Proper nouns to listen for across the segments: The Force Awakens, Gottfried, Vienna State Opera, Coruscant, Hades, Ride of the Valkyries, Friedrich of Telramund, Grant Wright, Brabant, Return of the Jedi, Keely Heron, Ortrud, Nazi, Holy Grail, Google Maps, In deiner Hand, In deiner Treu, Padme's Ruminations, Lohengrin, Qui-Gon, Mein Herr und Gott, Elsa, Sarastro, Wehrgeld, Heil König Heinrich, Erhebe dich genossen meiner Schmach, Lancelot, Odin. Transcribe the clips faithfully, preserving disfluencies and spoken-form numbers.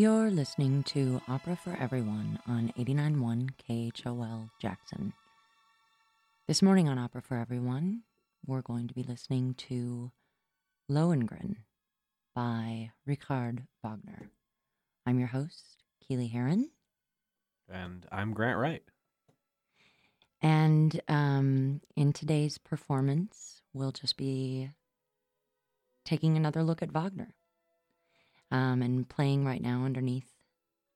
You're listening to Opera for Everyone on eighty-nine point one K H O L Jackson. This morning on Opera for Everyone, we're going to be listening to Lohengrin by Richard Wagner. I'm your host, Keely Heron. And I'm Grant Wright. And um, in today's performance, we'll just be taking another look at Wagner. Um, and playing right now underneath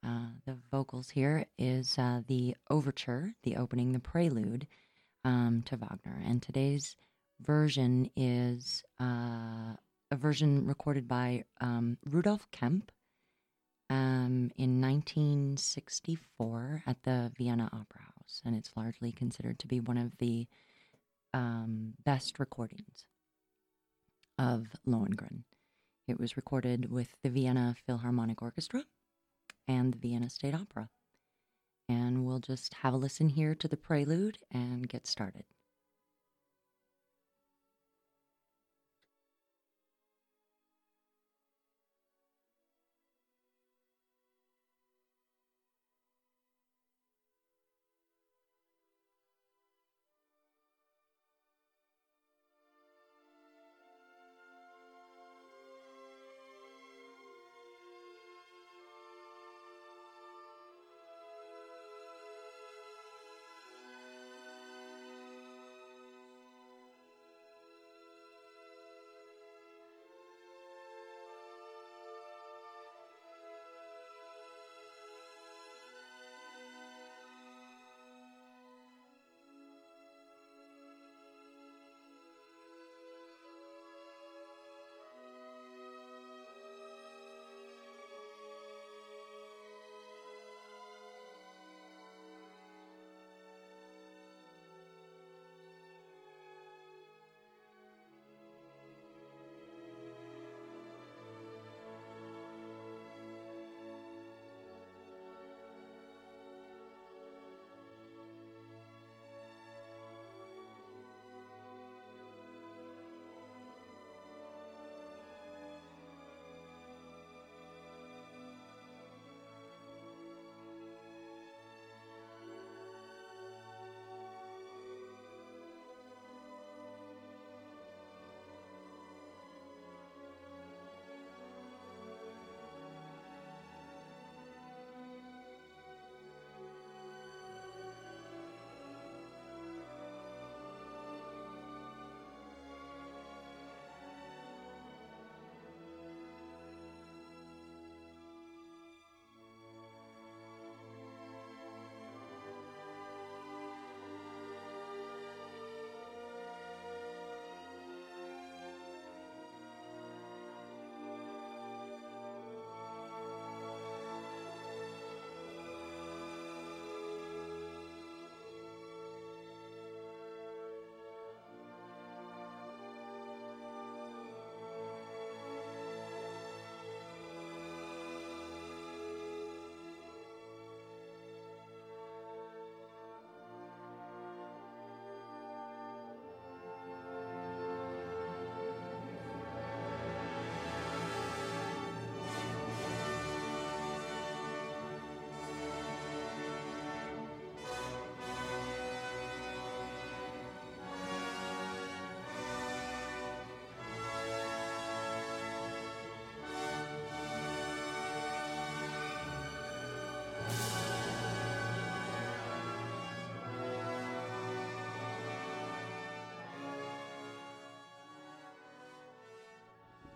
uh, the vocals here is uh, the overture, the opening, the prelude um, to Wagner. And today's version is uh, a version recorded by um, Rudolf Kempe um, in nineteen sixty-four at the Vienna Opera House. And it's largely considered to be one of the um, best recordings of Lohengrin. It was recorded with the Vienna Philharmonic Orchestra and the Vienna State Opera. And we'll just have a listen here to the prelude and get started.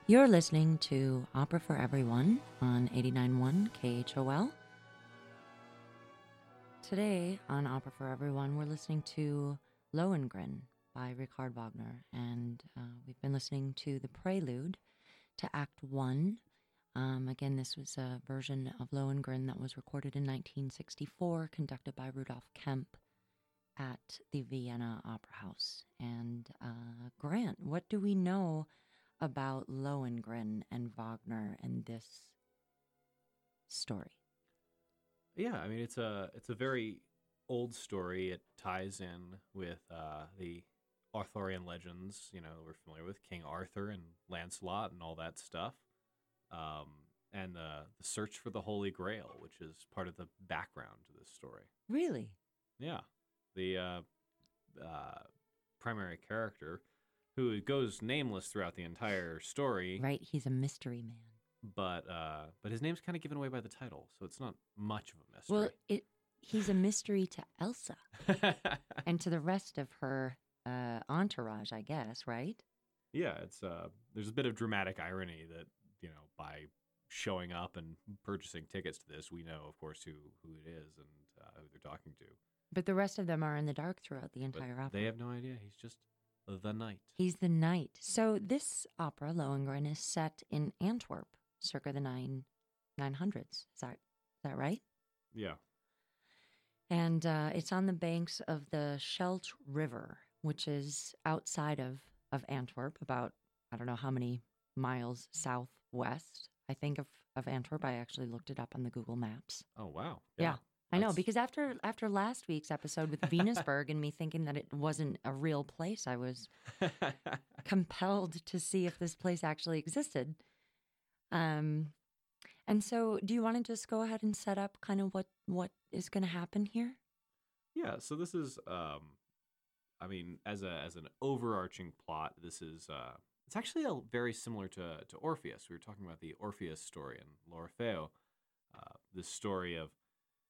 You're listening to Opera for Everyone on eighty-nine point one K H O L. Today on Opera for Everyone, we're listening to Lohengrin by Richard Wagner, and uh, we've been listening to the prelude to Act One. Um, again, this was a version of Lohengrin that was recorded in nineteen sixty-four, conducted by Rudolf Kempe at the Vienna Opera House. And uh, Grant, what do we know about Lohengrin and Wagner and this story? Yeah, I mean, it's a it's a very old story. It ties in with uh, the Arthurian legends, you know, we're familiar with King Arthur and Lancelot and all that stuff. Um, and uh, the search for the Holy Grail, which is part of the background to this story. Really? Yeah. The uh, uh, primary character, who goes nameless throughout the entire story. Right, he's a mystery man. But uh, but his name's kind of given away by the title, so it's not much of a mystery. Well, it, he's a mystery to Elsa and to the rest of her uh, entourage, I guess, right? Yeah, it's uh, there's a bit of dramatic irony that, you know, by showing up and purchasing tickets to this, we know, of course, who, who it is and uh, who they're talking to. But the rest of them are in the dark throughout the entire but opera. They have no idea. He's just the knight. He's the knight. So this opera, Lohengrin, is set in Antwerp, circa the nine, nine hundreds. Is that, is that right? Yeah. And uh, it's on the banks of the Scheldt River, which is outside of, of Antwerp, about, I don't know how many miles southwest, I think, of, of Antwerp. I actually looked it up on the Google Maps. Oh, wow. Yeah. yeah. I know, because after after last week's episode with Venusberg and me thinking that it wasn't a real place, I was compelled to see if this place actually existed. Um, and so do you want to just go ahead and set up kind of what, what is going to happen here? Yeah, so this is, um, I mean, as a as an overarching plot, this is, uh, it's actually a, very similar to, to Orpheus. We were talking about the Orpheus story in L'Orfeo, uh, this story of,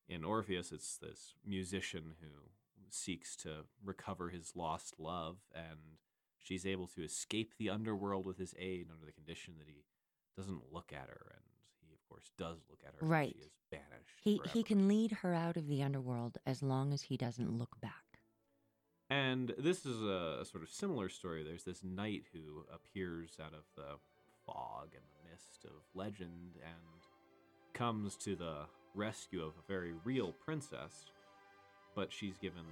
in Orpheus, it's this musician who seeks to recover his lost love, and she's able to escape the underworld with his aid under the condition that he doesn't look at her, and he, of course, does look at her. Right. She is banished He forever. He can lead her out of the underworld as long as he doesn't look back. And this is a, a sort of similar story. There's this knight who appears out of the fog and the mist of legend and comes to the rescue of a very real princess, but she's given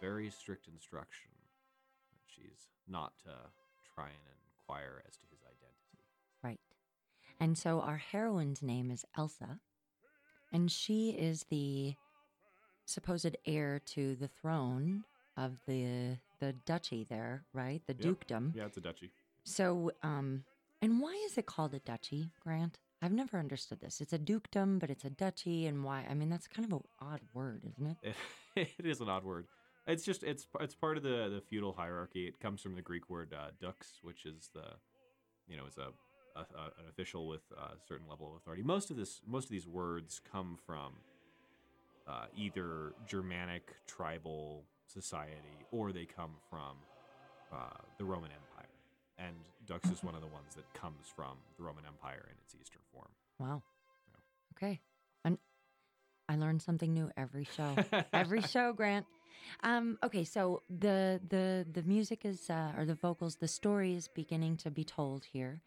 very strict instruction that she's not to try and inquire as to his identity. Right. And so our heroine's name is Elsa, and she is the supposed heir to the throne of the the duchy there, right? The yep. dukedom. Yeah, it's a duchy. So, um, and why is it called a duchy, Grant? I've never understood this. It's a dukedom, but it's a duchy, and why? I mean, that's kind of an odd word, isn't it? It is an odd word. It's just it's it's part of the, the feudal hierarchy. It comes from the Greek word uh, dux, which is the you know it's a, a, a an official with a certain level of authority. Most of this most of these words come from uh, either Germanic tribal society or they come from uh, the Roman Empire. And dux is one of the ones that comes from the Roman Empire in its Eastern form. Wow. Yeah. Okay. I'm, I learn something new every show. Every show, Grant. Um, okay, so the the the music is, uh, or the vocals, the story is beginning to be told here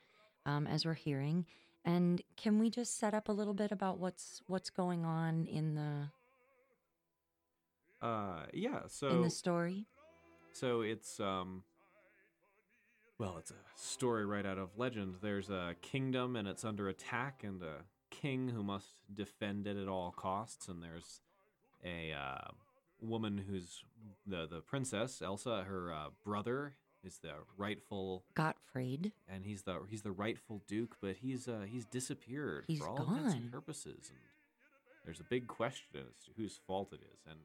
um, as we're hearing. And can we just set up a little bit about what's what's going on in the... Uh, yeah, so... In the story? So it's... Um, Well, it's a story right out of legend. There's a kingdom, and it's under attack, and a king who must defend it at all costs. And there's a uh, woman who's the the princess Elsa. Her uh, brother is the rightful Gottfried, and he's the he's the rightful duke, but he's uh, he's disappeared he's for all gone. intents and purposes. And there's a big question as to whose fault it is. And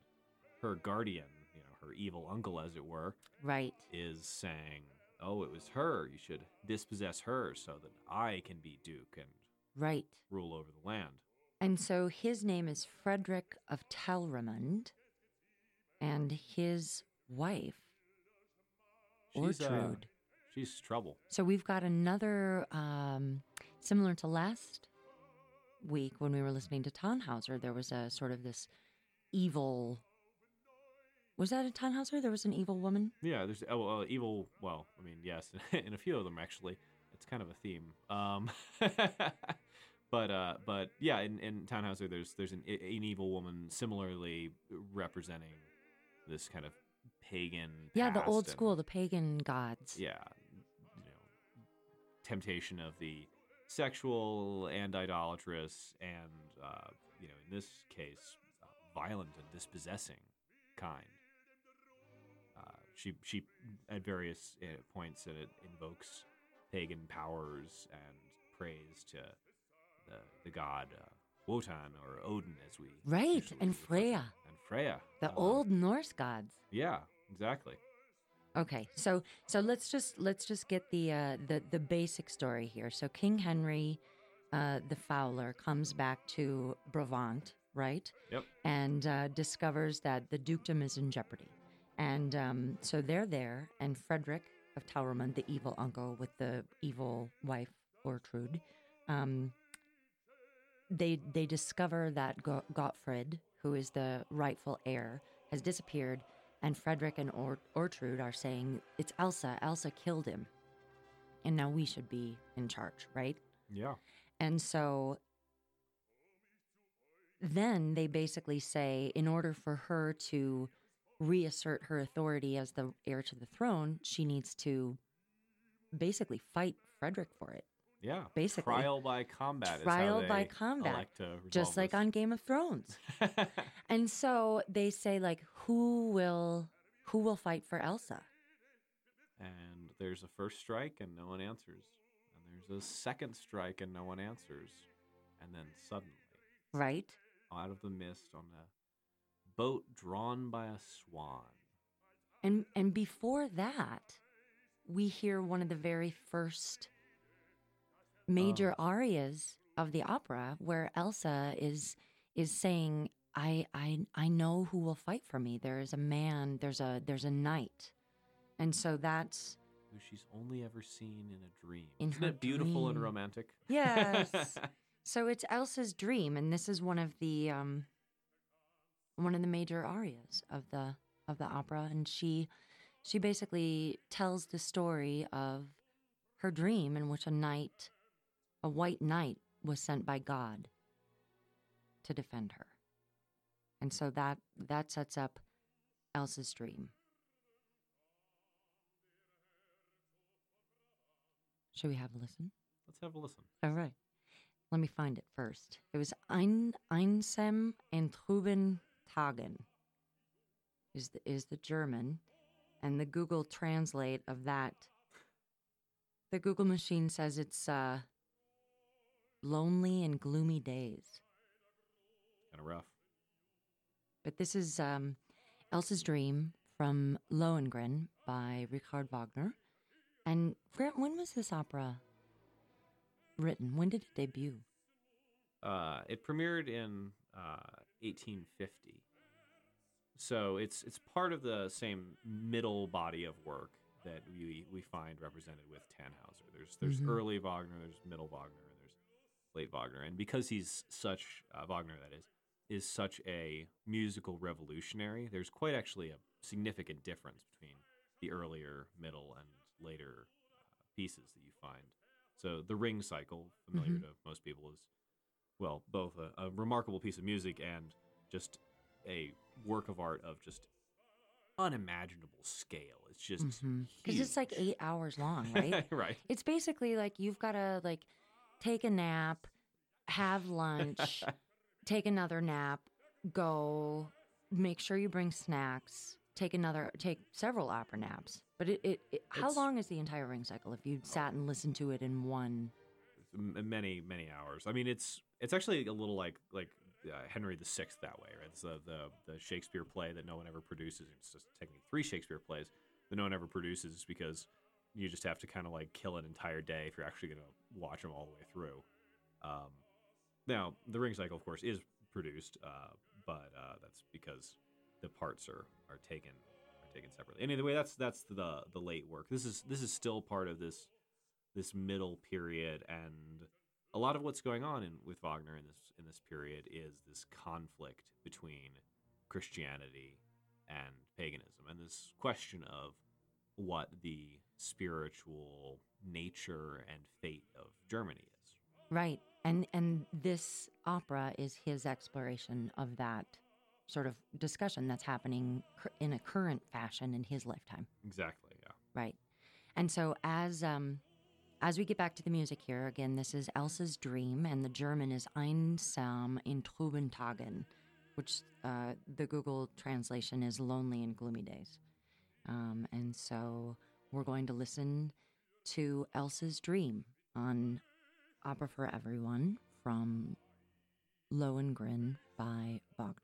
her guardian, you know, her evil uncle, as it were, right, is saying, oh, it was her. You should dispossess her so that I can be duke and right. rule over the land. And so his name is Friedrich of Telramund, and his wife, she's, Ortrud. Uh, she's trouble. So we've got another, um, similar to last week when we were listening to Tannhauser, there was a sort of this evil... Was that a Tannhauser? There was an evil woman? Yeah, there's oh, uh, evil, well, I mean, yes, in a few of them, actually. It's kind of a theme. Um, but, uh, but yeah, in, in Tannhauser, there's there's an, an evil woman similarly representing this kind of pagan Yeah, the old and, school, the pagan gods. Yeah, you know, temptation of the sexual and idolatrous and, uh, you know, in this case, uh, violent and dispossessing kind. She she at various uh, points and it invokes pagan powers and prays to the, the god uh, Wotan or Odin, as we right and Freya and Freya, the um, old Norse gods. Yeah, exactly. Okay, so so let's just let's just get the uh, the the basic story here. So King Henry, uh, the Fowler, comes back to Brabant, right? Yep. And uh, discovers that the dukedom is in jeopardy, and um, so they're there. And Friedrich of Telramund, the evil uncle with the evil wife Ortrud, um, they they discover that Go- Gottfried, who is the rightful heir, has disappeared. And Friedrich and or- Ortrud are saying, it's Elsa. Elsa killed him. And now we should be in charge, right? Yeah. And so then they basically say, in order for her to reassert her authority as the heir to the throne, she needs to basically fight Friedrich for it. Yeah. Basically. Trial by combat. Trial is how by combat. Just like this. On Game of Thrones. And so they say, like, who will who will fight for Elsa? And there's a first strike and no one answers. And there's a second strike and no one answers. And then suddenly. Right. Out of the mist on a boat drawn by a swan. And and before that, we hear one of the very first major um, arias of the opera, where Elsa is is saying, I I I know who will fight for me. There is a man, there's a there's a knight. And so that's who she's only ever seen in a dream. In Isn't it beautiful dream. And romantic? Yes. So it's Elsa's dream, and this is one of the um one of the major arias of the of the opera, and she she basically tells the story of her dream in which a knight A white knight was sent by God to defend her. And so that that sets up Elsa's dream. Should we have a listen? Let's have a listen. All right. Let me find it first. It was Ein Einsam in Trüben Tagen is the, is the German. And the Google Translate of that, the Google machine says it's... Uh, lonely and gloomy days. Kind of rough. But this is um, Elsa's Dream from Lohengrin by Richard Wagner. And Grant, when was this opera written? When did it debut? Uh, it premiered in uh, eighteen fifty. So it's it's part of the same middle body of work that we, we find represented with Tannhauser. There's, there's mm-hmm. early Wagner, there's middle Wagner, late Wagner, and because he's such uh, Wagner, that is, is such a musical revolutionary. There's quite actually a significant difference between the earlier, middle, and later uh, pieces that you find. So the Ring Cycle, familiar mm-hmm. to most people, is well both a, a remarkable piece of music and just a work of art of just unimaginable scale. It's just because mm-hmm. it's like eight hours long, right? Right. It's basically like you've got to like. Take a nap, have lunch, take another nap, go, make sure you bring snacks, take another, take several opera naps. But it, it, it how it's, long is the entire Ring Cycle if you sat and listened to it in one? Many, many hours. I mean, it's it's actually a little like like uh, Henry the Sixth that way, right? It's the, the the Shakespeare play that no one ever produces. It's just technically three Shakespeare plays that no one ever produces because you just have to kind of like kill an entire day if you're actually going to watch them all the way through. Um, now, the Ring Cycle, of course, is produced, uh, but uh, that's because the parts are, are taken are taken separately. And anyway, that's that's the the late work. This is this is still part of this this middle period, and a lot of what's going on in, with Wagner in this in this period is this conflict between Christianity and paganism, and this question of what the spiritual nature and fate of Germany is. Right. And and this opera is his exploration of that sort of discussion that's happening in a current fashion in his lifetime. Exactly, yeah. Right. And so as um as we get back to the music here, again, this is Elsa's Dream, and the German is Einsam in Trüben Tagen, which uh, the Google translation is Lonely and Gloomy Days. Um, and so we're going to listen to Elsa's Dream on Opera for Everyone from Lohengrin by Wagner.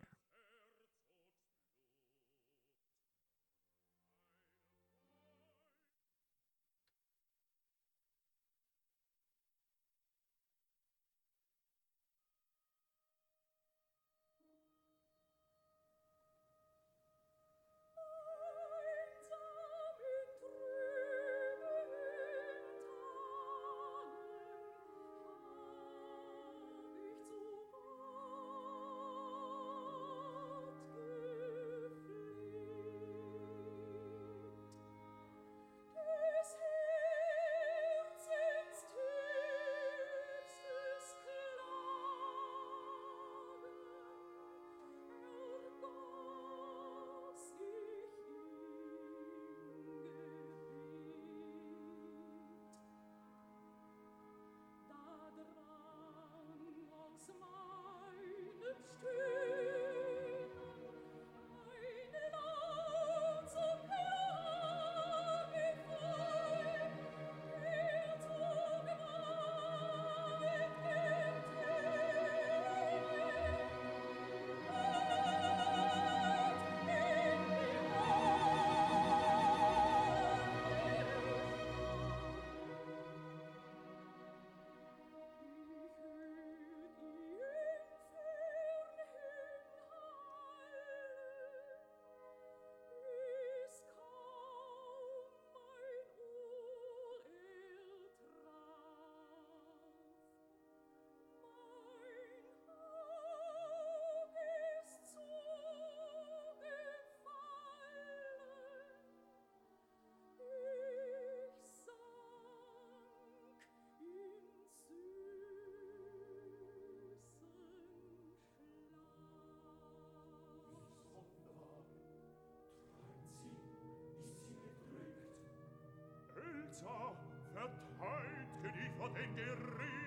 Elsa, verteidige dich vor dem Gericht!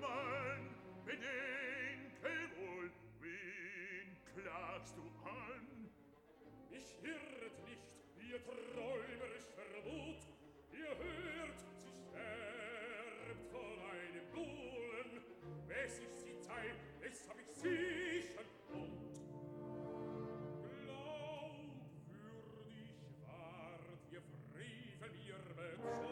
Mann, bedenke wohl, wen klagst du an? Mich irret nicht, ihr träumerischer Mut, ihr hört, sie sterbt von einem Buhlen. Wes ich sie teil, wes hab ich sicher Mut. Glaubwürdig ward ihr Frevel, ihr bezeugt,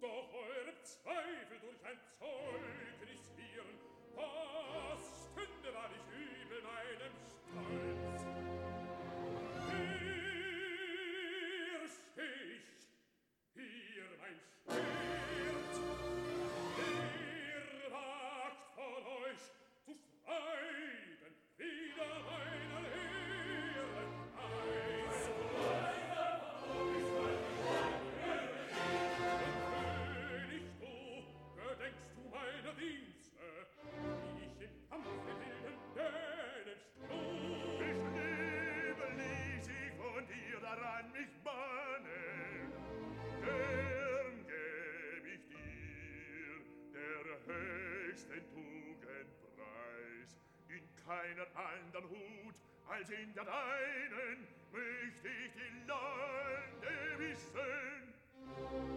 doch eure Zweifel durch ein Zeugnis hirn, was stünde war ich üben einem Stein. keinen andern Hut als in der deinen, möcht ich die Lande wissen.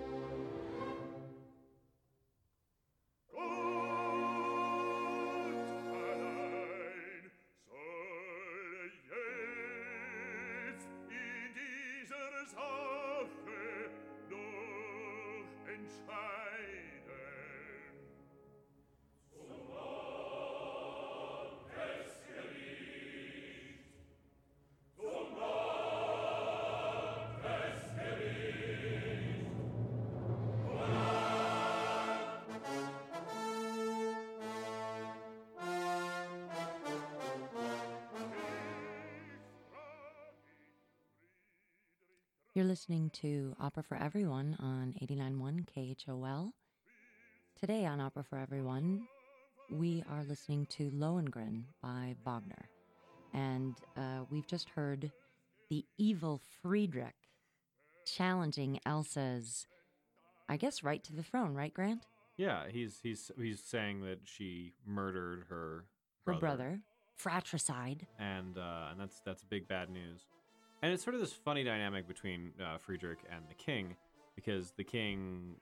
You're listening to Opera for Everyone on eighty-nine point one K H O L. Today on Opera for Everyone, we are listening to Lohengrin by Wagner. And uh, we've just heard the evil Friedrich challenging Elsa's, I guess, right to the throne, right, Grant? Yeah, he's he's he's saying that she murdered her brother. Her brother. Fratricide. And uh, and that's that's big bad news. And it's sort of this funny dynamic between uh, Friedrich and the king, because the king,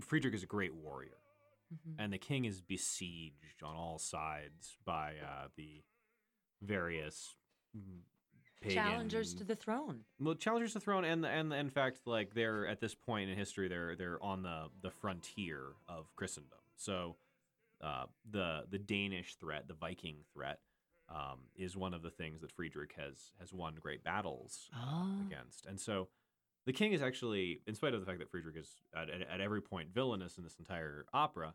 Friedrich is a great warrior, mm-hmm. and the king is besieged on all sides by uh, the various pagan, challengers to the throne. Well, challengers to the throne, and and in fact, like they're at this point in history, they're they're on the, the frontier of Christendom. So uh, the the Danish threat, the Viking threat. Um, is one of the things that Friedrich has has won great battles oh. against. And so the king is actually, in spite of the fact that Friedrich is at, at, at every point villainous in this entire opera,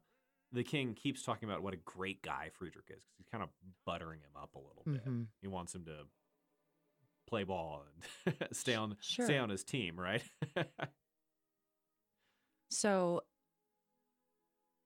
the king keeps talking about what a great guy Friedrich is, because he's kind of buttering him up a little bit. Mm-hmm. He wants him to play ball and stay on sure. stay on his team, right? so,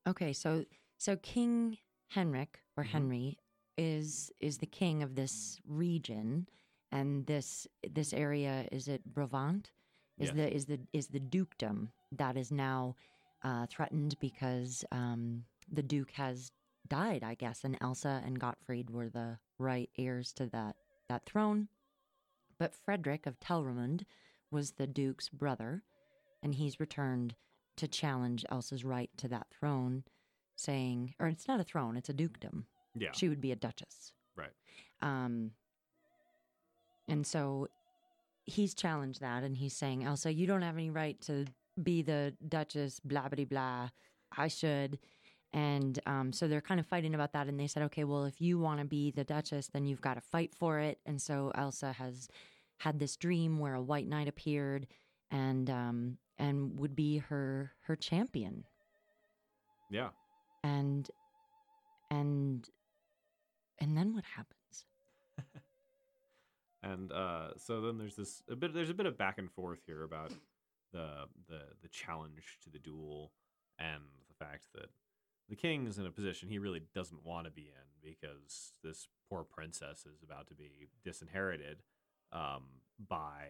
okay, so so King Henrik, or mm-hmm. Henry, is is the king of this region, and this this area, is it Brabant? Is yes. the is the is the dukedom that is now uh, threatened because um, the duke has died, I guess, and Elsa and Gottfried were the right heirs to that that throne. But Friedrich of Telramund was the duke's brother, and he's returned to challenge Elsa's right to that throne, saying, or it's not a throne, it's a dukedom. Yeah. She would be a duchess. Right. Um, and so he's challenged that, and he's saying, Elsa, you don't have any right to be the duchess, blah, blah, blah. I should. And um, so they're kind of fighting about that, and they said, okay, well, if you want to be the duchess, then you've got to fight for it. And so Elsa has had this dream where a white knight appeared and um, and would be her, her champion. Yeah. And... and... And then what happens? and uh, so then there's this a bit. There's a bit of back and forth here about the the the challenge to the duel, and the fact that the king's in a position he really doesn't want to be in, because this poor princess is about to be disinherited um, by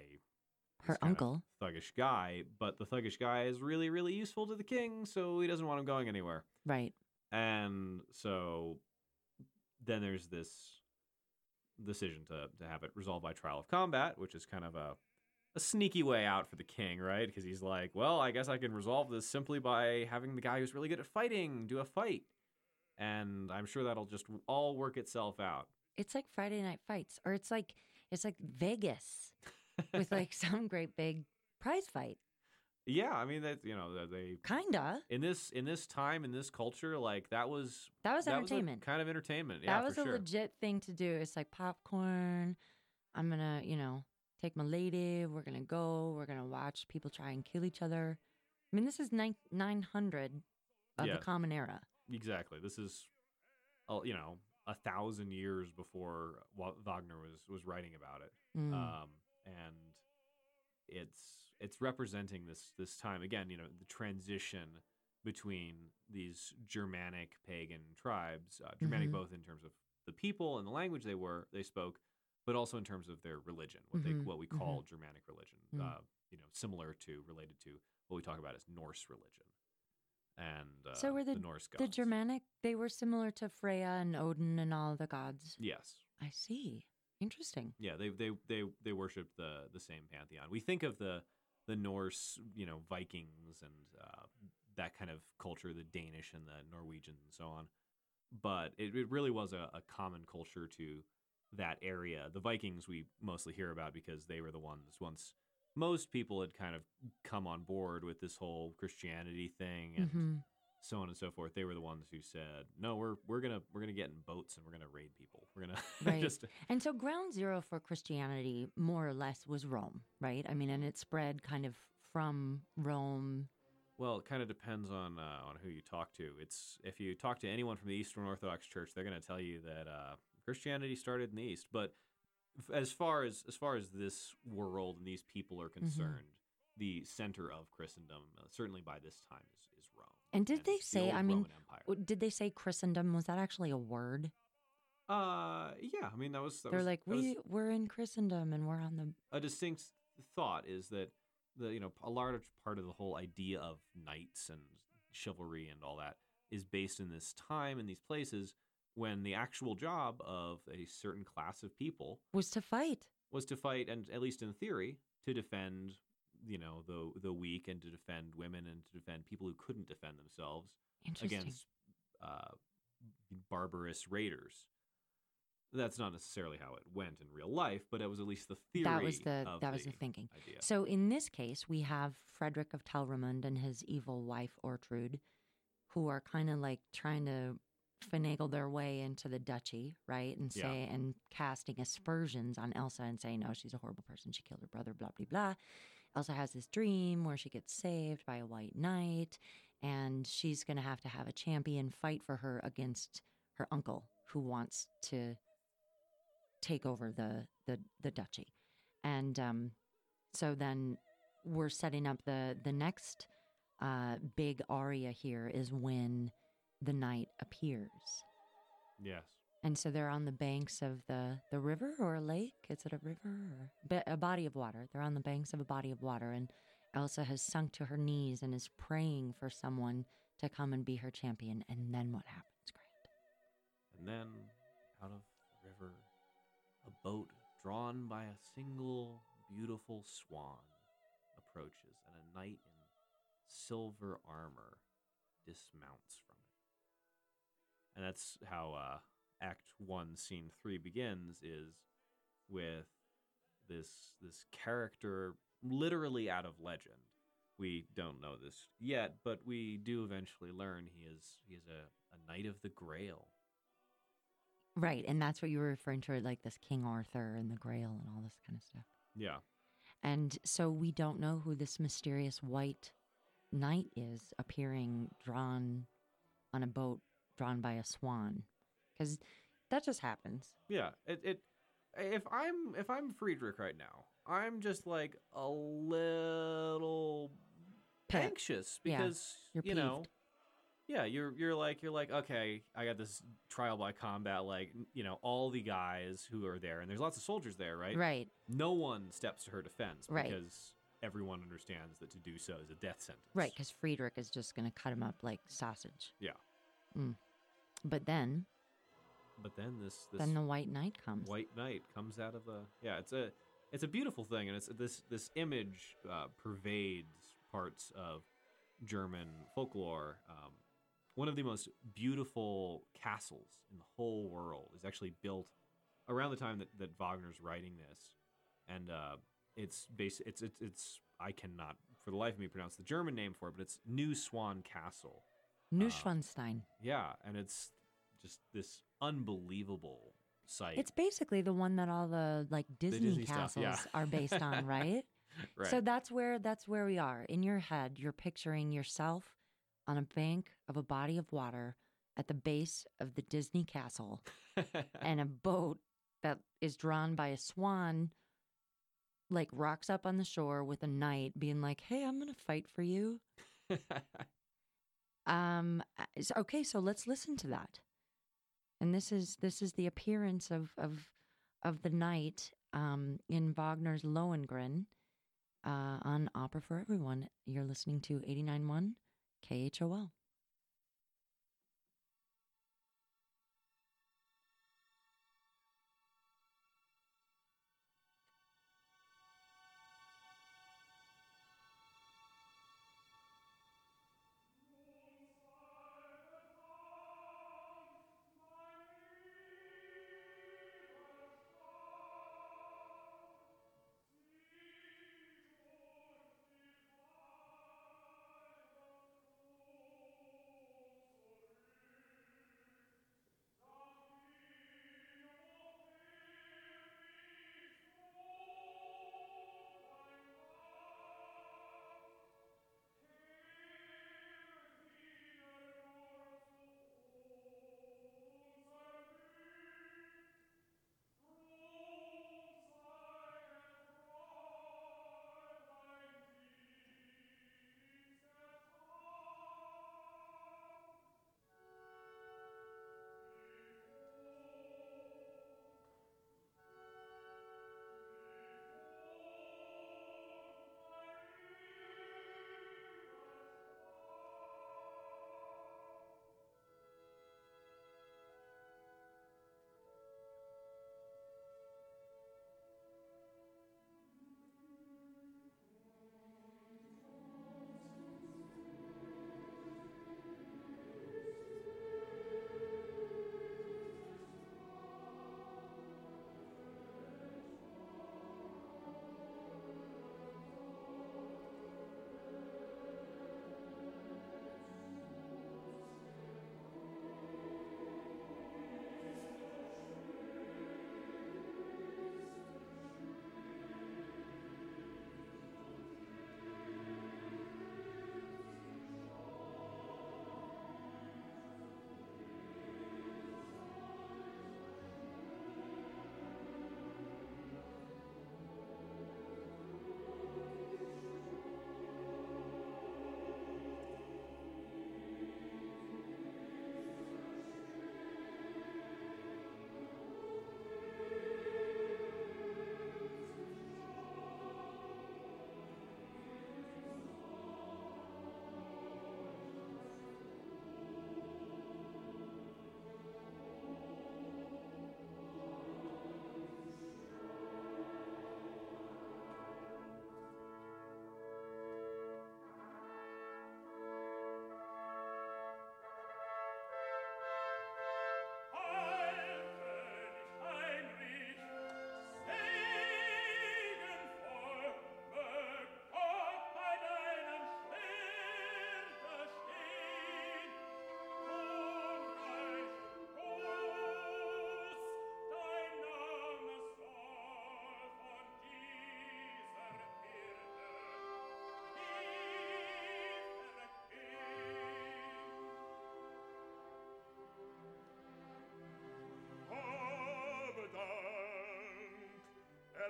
her uncle, thuggish guy. But the thuggish guy is really really useful to the king, so he doesn't want him going anywhere. Right. And so. Then there's this decision to, to have it resolved by trial of combat, which is kind of a, a sneaky way out for the king, right? Because he's like, well, I guess I can resolve this simply by having the guy who's really good at fighting do a fight. And I'm sure that'll just all work itself out. It's like Friday Night Fights, or it's like it's like Vegas with like some great big prize fight. Yeah, I mean that you know they kinda in this in this time in this culture like that was that was that entertainment was kind of entertainment. Yeah, that was for a sure. legit thing to do. It's like popcorn. I'm gonna you know take my lady. We're gonna go. We're gonna watch people try and kill each other. I mean, this is nine nine hundred of yeah, the Common Era. Exactly. This is you know a thousand years before Wagner was was writing about it. Mm. Um, and it's. It's representing this this time again, you know, the transition between these Germanic pagan tribes, uh, Germanic mm-hmm. both in terms of the people and the language they were they spoke, but also in terms of their religion, what mm-hmm. they what we call mm-hmm. Germanic religion, mm-hmm. uh, you know, similar to related to what we talk about as Norse religion. and uh, so were the, the Norse gods. The Germanic, they were similar to Freya and Odin and all the gods. Yes. I see. Interesting. Yeah, they they they they worshipped the the same pantheon. We think of the the Norse, you know, Vikings and uh, that kind of culture, the Danish and the Norwegians and so on. But it, it really was a, a common culture to that area. The Vikings we mostly hear about because they were the ones once most people had kind of come on board with this whole Christianity thing and mm-hmm. so on and so forth. They were the ones who said, no, we're we're gonna we're gonna get in boats and we're gonna raid people. We're gonna right. just And so ground zero for Christianity more or less was Rome, right? I mean, and it spread kind of from Rome. Well, it kind of depends on uh, on who you talk to. It's if you talk to anyone from the Eastern Orthodox Church, they're going to tell you that uh, Christianity started in the East. But as far as as far as this world and these people are concerned, mm-hmm. the center of Christendom, uh, certainly by this time, is, is Rome. And did and they say? The I mean, did they say Christendom? Was that actually a word? Uh, yeah. I mean, that was. That they're was, like that we was, we're in Christendom and we're on the. A distinct thought is that. The, you know, a large part of the whole idea of knights and chivalry and all that is based in this time and these places when the actual job of a certain class of people was to fight, was to fight, and at least in theory, to defend, you know, the the weak and to defend women and to defend people who couldn't defend themselves against uh, barbarous raiders. That's not necessarily how it went in real life, but it was at least the theory. That was the of that was the, the thinking. Idea. So in this case, we have Friedrich of Telramund and his evil wife Ortrud, who are kind of like trying to finagle their way into the duchy, right? And say yeah. and casting aspersions on Elsa and saying, "Oh, she's a horrible person. She killed her brother." Blah blah blah. Elsa has this dream where she gets saved by a white knight, and she's going to have to have a champion fight for her against her uncle, who wants to. Take over the, the, the duchy. And um, so then we're setting up the, the next uh, big aria here is when the knight appears. Yes. And so they're on the banks of the, the river or a lake? Is it a river? Or a body of water. They're on the banks of a body of water, and Elsa has sunk to her knees and is praying for someone to come and be her champion. And then what happens, Grant? And then out of the river... a boat drawn by a single beautiful swan approaches, and a knight in silver armor dismounts from it. And that's how uh, Act One, Scene Three begins, is with this this character literally out of legend. We don't know this yet, but we do eventually learn he is he is a, a knight of the Grail. Right, and that's what you were referring to, like this King Arthur and the Grail and all this kind of stuff. Yeah. And so we don't know who this mysterious white knight is appearing drawn on a boat drawn by a swan, because that just happens. Yeah. It, it. If I'm if I'm Friedrich right now, I'm just like a little Pet. anxious because yeah, you're you know. peeved. Yeah, you're you're like you're like okay, I got this trial by combat, like, you know, all the guys who are there, and there's lots of soldiers there, right? Right. No one steps to her defense right. because everyone understands that to do so is a death sentence. Right, because Friedrich is just going to cut him up like sausage. Yeah. Mm. But then. But then this, this. Then the White Knight comes. White Knight comes out of a yeah. It's a it's a beautiful thing, and it's this this image uh, pervades parts of German folklore. Um, One of the most beautiful castles in the whole world is actually built around the time that, that Wagner's writing this, and uh, it's basi- it's it's it's I cannot for the life of me pronounce the German name for it, but it's Neuschwan Castle. Neuschwanstein. Uh, yeah, and it's just this unbelievable site. It's basically the one that all the like Disney, the Disney castles stuff, yeah. are based on, right? Right. So that's where that's where we are. In your head, you're picturing yourself on a bank of a body of water at the base of the Disney castle and a boat that is drawn by a swan, like, rocks up on the shore with a knight being like, hey, I'm going to fight for you. um, okay, so let's listen to that. And this is this is the appearance of of, of the knight um, in Wagner's Lohengrin uh, on Opera for Everyone. You're listening to eighty-nine point one K H O L.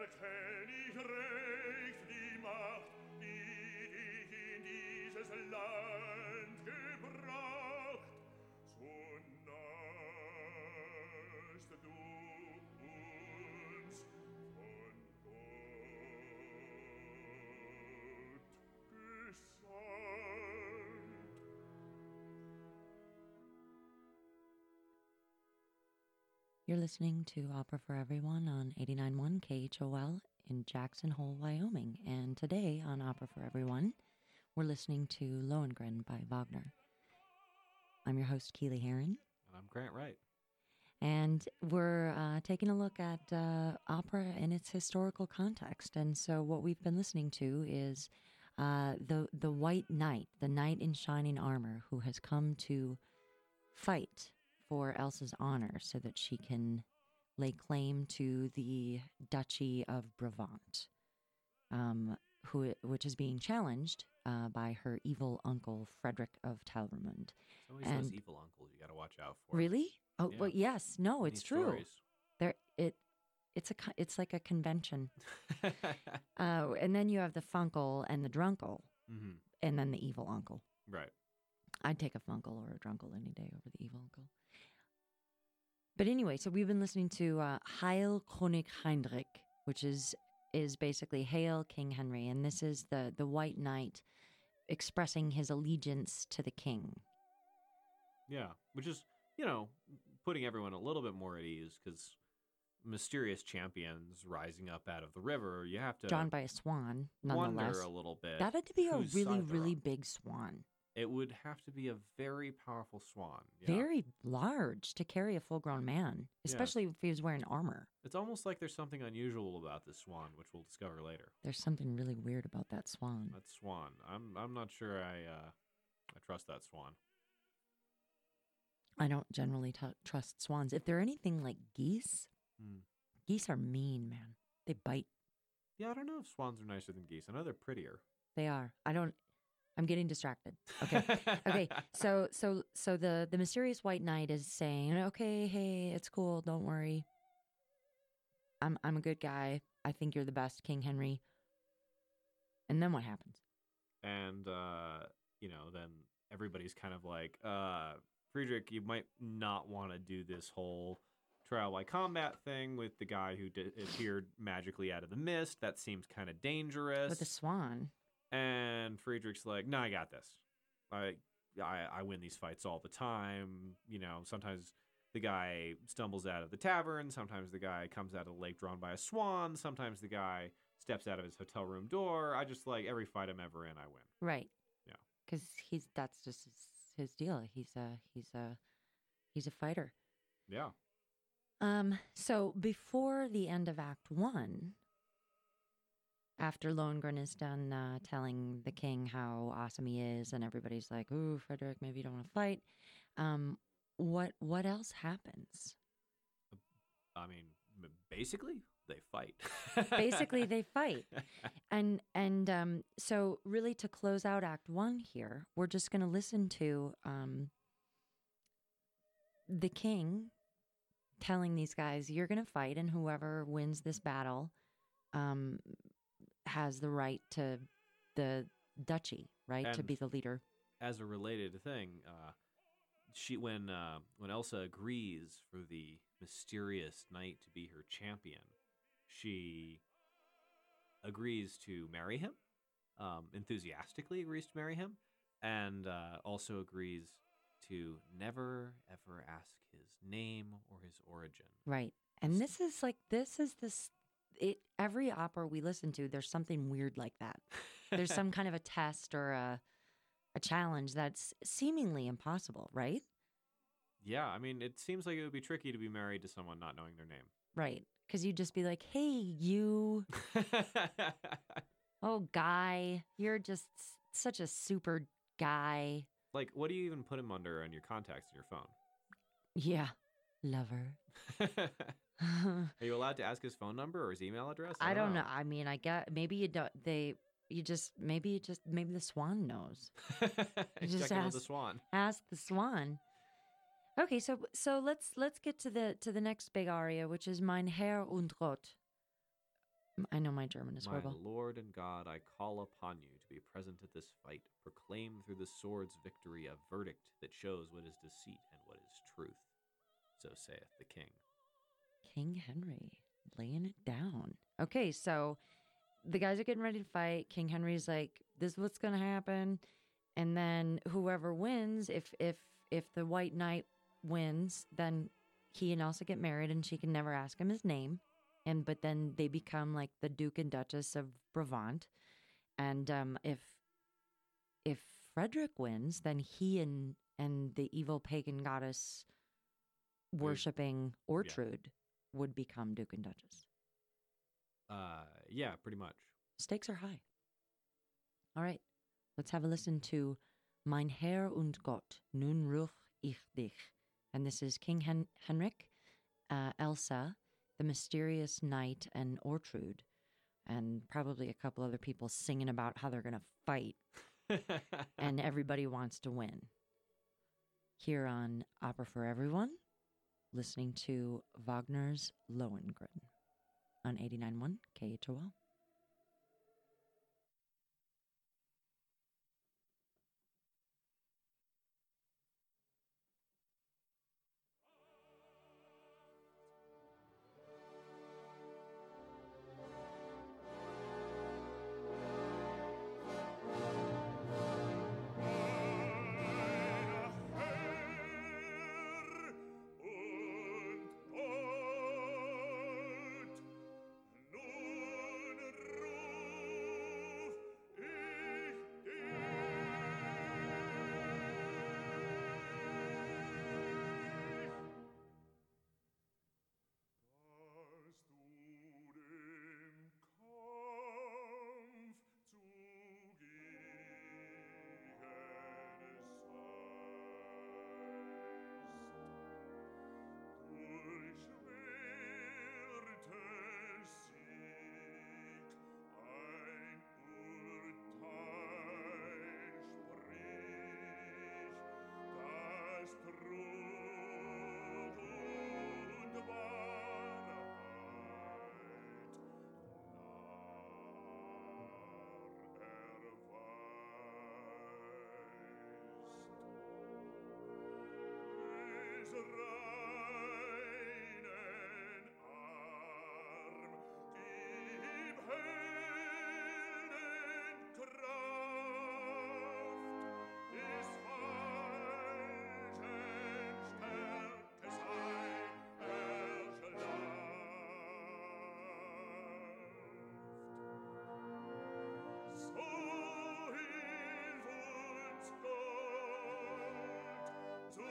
der König recht die Macht, die dich in dieses Land gebracht. So nahest du uns von Gott gesandt. You're listening to Opera for Everyone on eighty-nine point one K H O L in Jackson Hole, Wyoming. And today on Opera for Everyone, we're listening to Lohengrin by Wagner. I'm your host, Keely Heron. And I'm Grant Wright. And we're uh, taking a look at uh, opera in its historical context. And so what we've been listening to is uh, the, the white knight, the knight in shining armor who has come to fight for Elsa's honor so that she can lay claim to the Duchy of Brabant, um, who, which is being challenged uh, by her evil uncle, Friedrich of Telramund. It's always and, those evil uncles you got to watch out for. Really? Oh, yeah. Well, yes. No, it's true. There, it, it's a, it's like a convention. uh, and then you have the funkle and the drunkle, mm-hmm. and then the evil uncle. Right. I'd take a funkle or a drunkle any day over the evil uncle. But anyway, so we've been listening to uh, Heil König Heinrich, which is is basically Hail King Henry. And this is the, the White Knight expressing his allegiance to the king. Yeah, which is, you know, putting everyone a little bit more at ease because mysterious champions rising up out of the river, you have to... Drawn by a swan, nonetheless. Wonder a little bit. That had to be a really, really big swan. It would have to be a very powerful swan. Yeah. Very large to carry a full-grown man, especially yeah. if he was wearing armor. It's almost like there's something unusual about this swan, which we'll discover later. There's something really weird about that swan. That swan. I'm I'm not sure I uh, I trust that swan. I don't generally t- trust swans. If they're anything like geese, mm. geese are mean, man. They bite. Yeah, I don't know if swans are nicer than geese. I know they're prettier. They are. I don't... I'm getting distracted. Okay. Okay. So so so the, the mysterious white knight is saying, okay, hey, it's cool. Don't worry. I'm I'm a good guy. I think you're the best, King Henry. And then what happens? And, uh, you know, then everybody's kind of like, uh, Friedrich, you might not want to do this whole trial by combat thing with the guy who di- appeared magically out of the mist. That seems kind of dangerous. With the swan. And Friedrich's like, no, I got this. I, I I win these fights all the time. You know, sometimes the guy stumbles out of the tavern. Sometimes the guy comes out of the lake drawn by a swan. Sometimes the guy steps out of his hotel room door. I just like every fight I'm ever in, I win. Right. Yeah. Because he's that's just his, his deal. He's a he's a he's a fighter. Yeah. Um. So before the end of Act One. After Lohengrin is done uh, telling the king how awesome he is, and everybody's like, ooh, Friedrich, maybe you don't want to fight. Um, what what else happens? I mean, basically, they fight. basically, they fight. And and um, so really to close out Act One here, we're just going to listen to um, the king telling these guys, you're going to fight, and whoever wins this battle... Um, has the right to the duchy, right, and to be the leader. As a related thing, uh, she when uh, when Elsa agrees for the mysterious knight to be her champion, she agrees to marry him, um, enthusiastically agrees to marry him, and uh, also agrees to never, ever ask his name or his origin. Right. And this is like, this is this... It every opera we listen to, there's something weird like that. There's some kind of a test or a a challenge that's seemingly impossible, right? Yeah, I mean, it seems like it would be tricky to be married to someone not knowing their name. Right, because you'd just be like, hey, you. Oh, guy, you're just such a super guy. Like, what do you even put him under on your contacts in your phone? Yeah, lover. Are you allowed to ask his phone number or his email address? I, I don't know. know. I mean, I guess maybe you don't. They, you just maybe you just maybe the swan knows. You just ask the swan. Ask the swan. Okay, so so let's let's get to the to the next big aria, which is Mein Herr und Gott, I know my German is horrible. My Lord and God, I call upon you to be present at this fight. Proclaim through the sword's victory a verdict that shows what is deceit and what is truth. So saith the king. King Henry, laying it down. Okay, so the guys are getting ready to fight. King Henry's like, this is what's going to happen. And then whoever wins, if if if the White Knight wins, then he and Elsa get married and she can never ask him his name. And but then they become like the Duke and Duchess of Brabant. And um, if if Frederick wins, then he and, and the evil pagan goddess worshipping Ortrud yeah. would become Duke and Duchess. Uh, yeah, pretty much. Stakes are high. All right. Let's have a listen to Mein Herr und Gott, nun ruch ich dich. And this is King Hen- Henrik, uh, Elsa, the mysterious knight, and Ortrud, and probably a couple other people singing about how they're going to fight. And everybody wants to win. Here on Opera for Everyone, listening to Wagner's Lohengrin on eighty-nine point one K H O L. So hilf uns Gott, zu dir.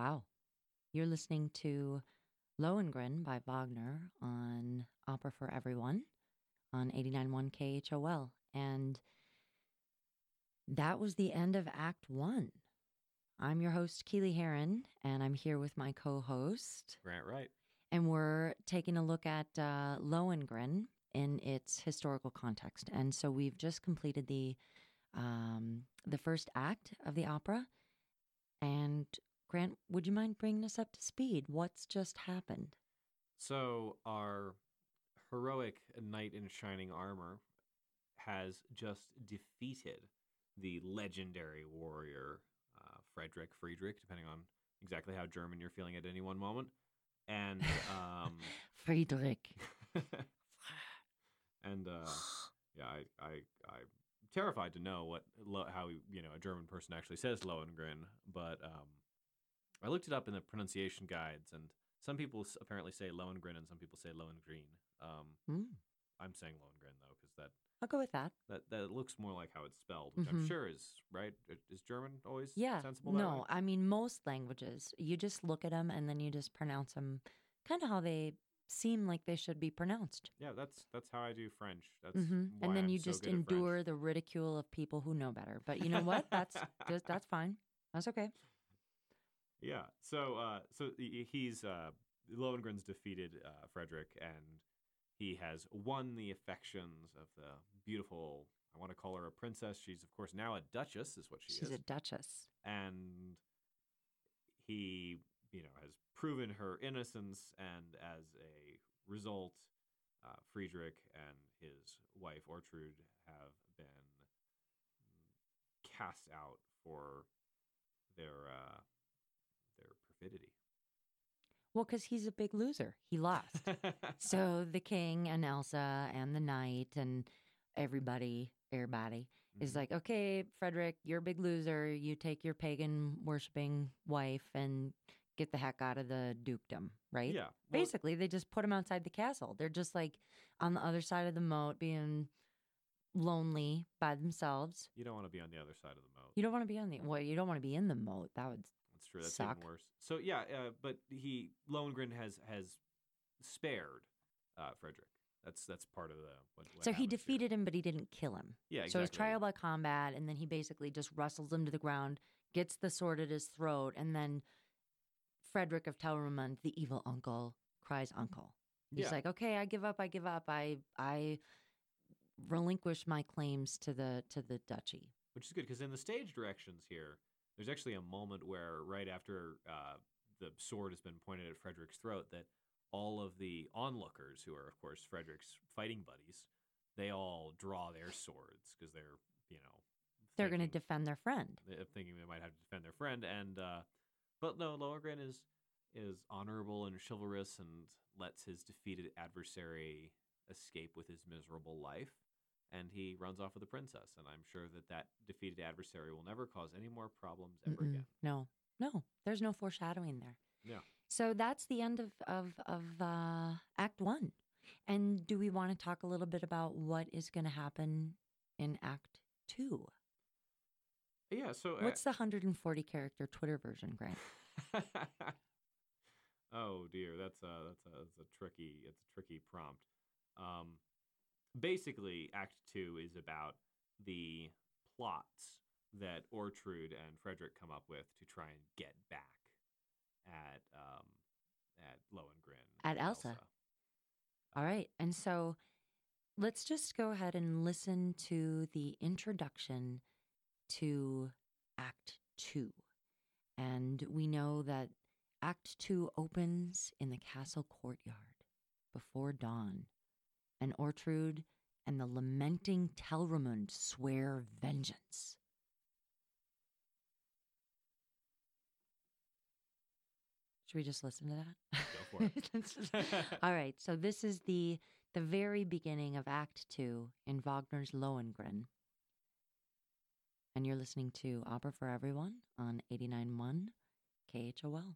Wow. You're listening to Lohengrin by Wagner on Opera for Everyone on eighty-nine point one K H O L. And that was the end of Act One. I'm your host, Keely Heron, and I'm here with my co-host, Grant Wright. And we're taking a look at uh, Lohengrin in its historical context. And so we've just completed the um, the first act of the opera. And Grant, would you mind bringing us up to speed? What's just happened? So our heroic knight in shining armor has just defeated the legendary warrior, uh, Friedrich, Friedrich, depending on exactly how German you're feeling at any one moment. And um, Friedrich. And uh, yeah, I, I, I'm terrified to know what how you know a German person actually says Lohengrin, but um, I looked it up in the pronunciation guides, and some people apparently say Lohengrin, and some people say Lohengrin. Um, mm. I'm saying Lohengrin though, because that I'll go with that. That that looks more like how it's spelled, which mm-hmm. I'm sure is right. Is German always yeah, sensible? No, way? I mean most languages. You just look at them and then you just pronounce them, kind of how they seem like they should be pronounced. Yeah, that's that's how I do French. That's mm-hmm. why and then I'm you so just good endure at French. The ridicule of people who know better. But you know what? That's just, that's fine. That's okay. Yeah. So uh, so he's uh, Lohengrin's defeated uh, Friedrich and. He has won the affections of the beautiful, I want to call her a princess. She's, of course, now a duchess is what she She's is. She's a duchess. And he, you know, has proven her innocence. And as a result, uh, Friedrich and his wife, Ortrud, have been cast out for their uh, their perfidy. Well, because he's a big loser. He lost. So the king and Elsa and the knight and everybody, everybody mm-hmm. is like, okay, Friedrich, you're a big loser. You take your pagan worshipping wife and get the heck out of the dukedom, right? Yeah. Well, basically, they just put him outside the castle. They're just like on the other side of the moat being lonely by themselves. You don't want to be on the other side of the moat. You don't want to be on the, well, you don't want to be in the moat. That would That's true. That's Suck. even worse. So yeah, uh, but he Lohengrin has has spared uh, Friedrich. That's that's part of the. What, what so he defeated here. him, but he didn't kill him. Yeah, exactly. So it's trial by combat, and then he basically just wrestles him to the ground, gets the sword at his throat, and then Friedrich of Telramund, the evil uncle, cries uncle. He's yeah. like, okay, I give up. I give up. I I relinquish my claims to the to the duchy. Which is good because in the stage directions here. There's actually a moment where right after uh, the sword has been pointed at Friedrich's throat that all of the onlookers, who are, of course, Friedrich's fighting buddies, they all draw their swords because they're, you know... They're going to defend their friend. Thinking they might have to defend their friend. and uh, But no, Lohengrin is, is honorable and chivalrous and lets his defeated adversary escape with his miserable life. And he runs off with the princess. And I'm sure that that defeated adversary will never cause any more problems ever Mm-mm. again. No, no. There's no foreshadowing there. Yeah. So that's the end of, of, of uh, Act One. And do we want to talk a little bit about what is going to happen in Act Two? Yeah, so... Uh, What's the one hundred forty character Twitter version, Grant? Oh, dear. That's a, that's a, that's a tricky, it's a tricky prompt. Um... Basically, Act Two is about the plots that Ortrud and Friedrich come up with to try and get back at um, at Lohengrin. At Elsa. Elsa. All right. And so let's just go ahead and listen to the introduction to Act Two. And we know that Act Two opens in the castle courtyard before dawn. And Ortrud and the lamenting Telramund swear vengeance. Should we just listen to that? Go for it. All right. So this is the the very beginning of Act Two in Wagner's Lohengrin. And you're listening to Opera for Everyone on eighty-nine point one K H O L.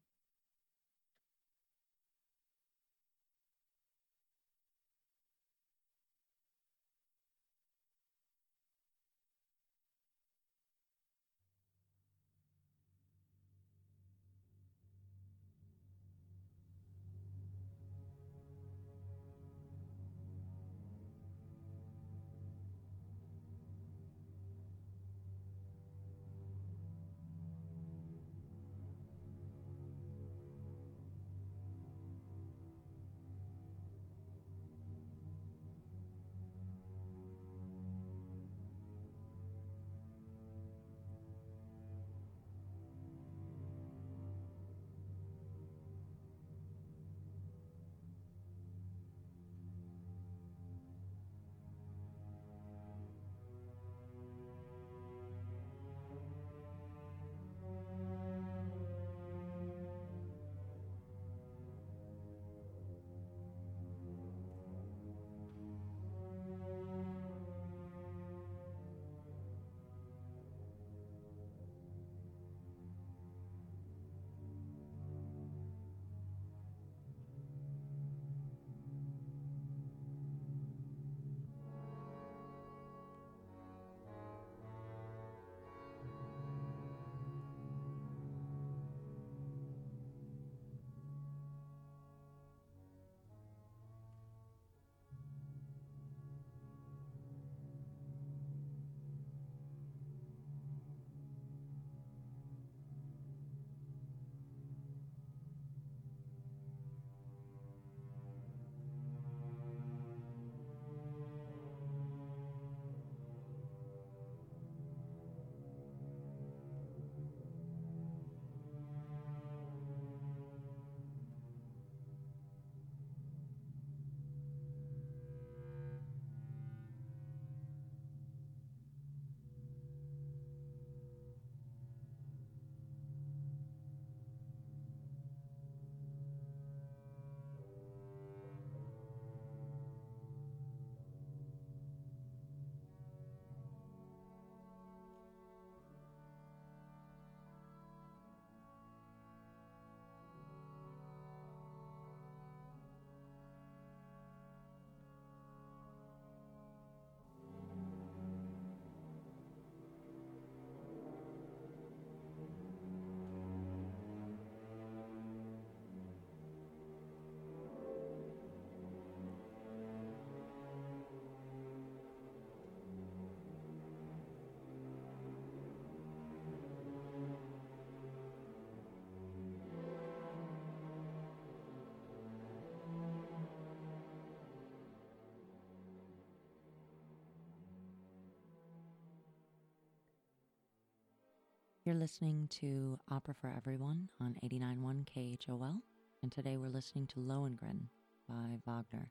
You're listening to Opera for Everyone on eighty-nine point one K H O L, and today we're listening to Lohengrin by Wagner.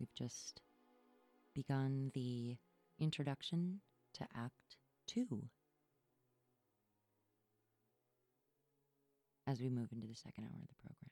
We've just begun the introduction to Act Two as we move into the second hour of the program.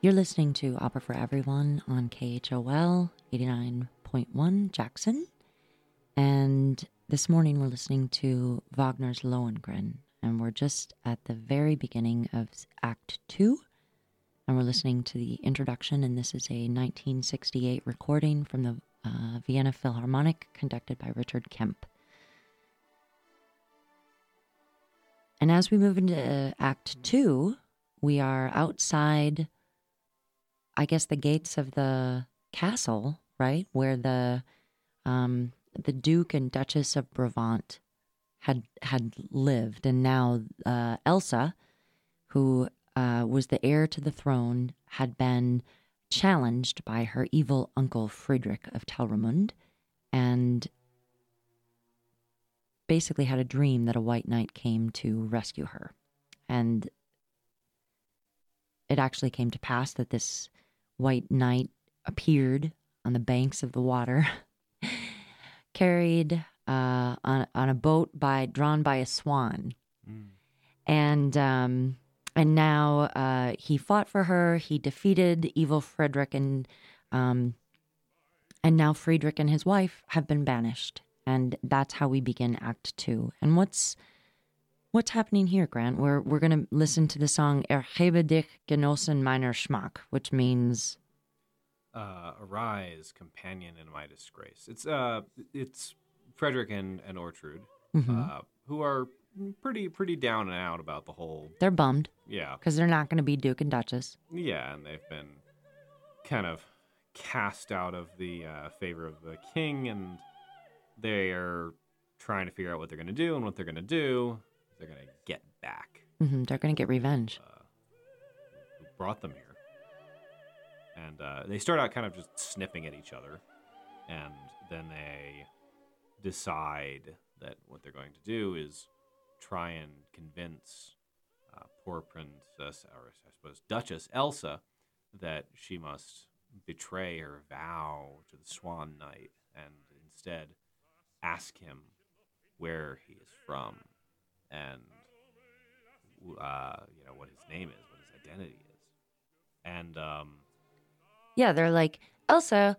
You're listening to Opera for Everyone on K H O L eighty-nine point one Jackson. And this morning we're listening to Wagner's Lohengrin. And we're just at the very beginning of Act two. And we're listening to the introduction. And this is a nineteen sixty-eight recording from the uh, Vienna Philharmonic conducted by Richard Kempe. And as we move into Act two, we are outside, I guess, the gates of the castle, right, where the um, the Duke and Duchess of Brabant had had lived, and now uh, Elsa, who uh, was the heir to the throne, had been challenged by her evil uncle Friedrich of Telramund, and basically had a dream that a white knight came to rescue her, and it actually came to pass that this white knight appeared on the banks of the water, carried uh, on on a boat by drawn by a swan, mm. and um, and now uh, he fought for her. He defeated evil Friedrich, and um, and now Friedrich and his wife have been banished, and that's how we begin Act Two. And what's What's happening here, Grant? We're we're going to listen to the song "Erhebe dich, Genossen meiner Schmach," which means uh, "Arise, companion in my disgrace." It's uh, it's Friedrich and and Ortrud, mm-hmm. uh, who are pretty pretty down and out about the whole. They're bummed, yeah, because they're not going to be Duke and Duchess. Yeah, and they've been kind of cast out of the uh, favor of the king, and they are trying to figure out what they're going to do and what they're going to do. They're going to get back. Mm-hmm. They're going to get revenge. Uh, who brought them here. And uh, they start out kind of just snipping at each other. And then they decide that what they're going to do is try and convince uh, poor Princess, or I suppose Duchess Elsa, that she must betray her vow to the Swan Knight and instead ask him where he is from. And, uh, you know, what his name is, what his identity is. And, um... yeah, they're like, Elsa,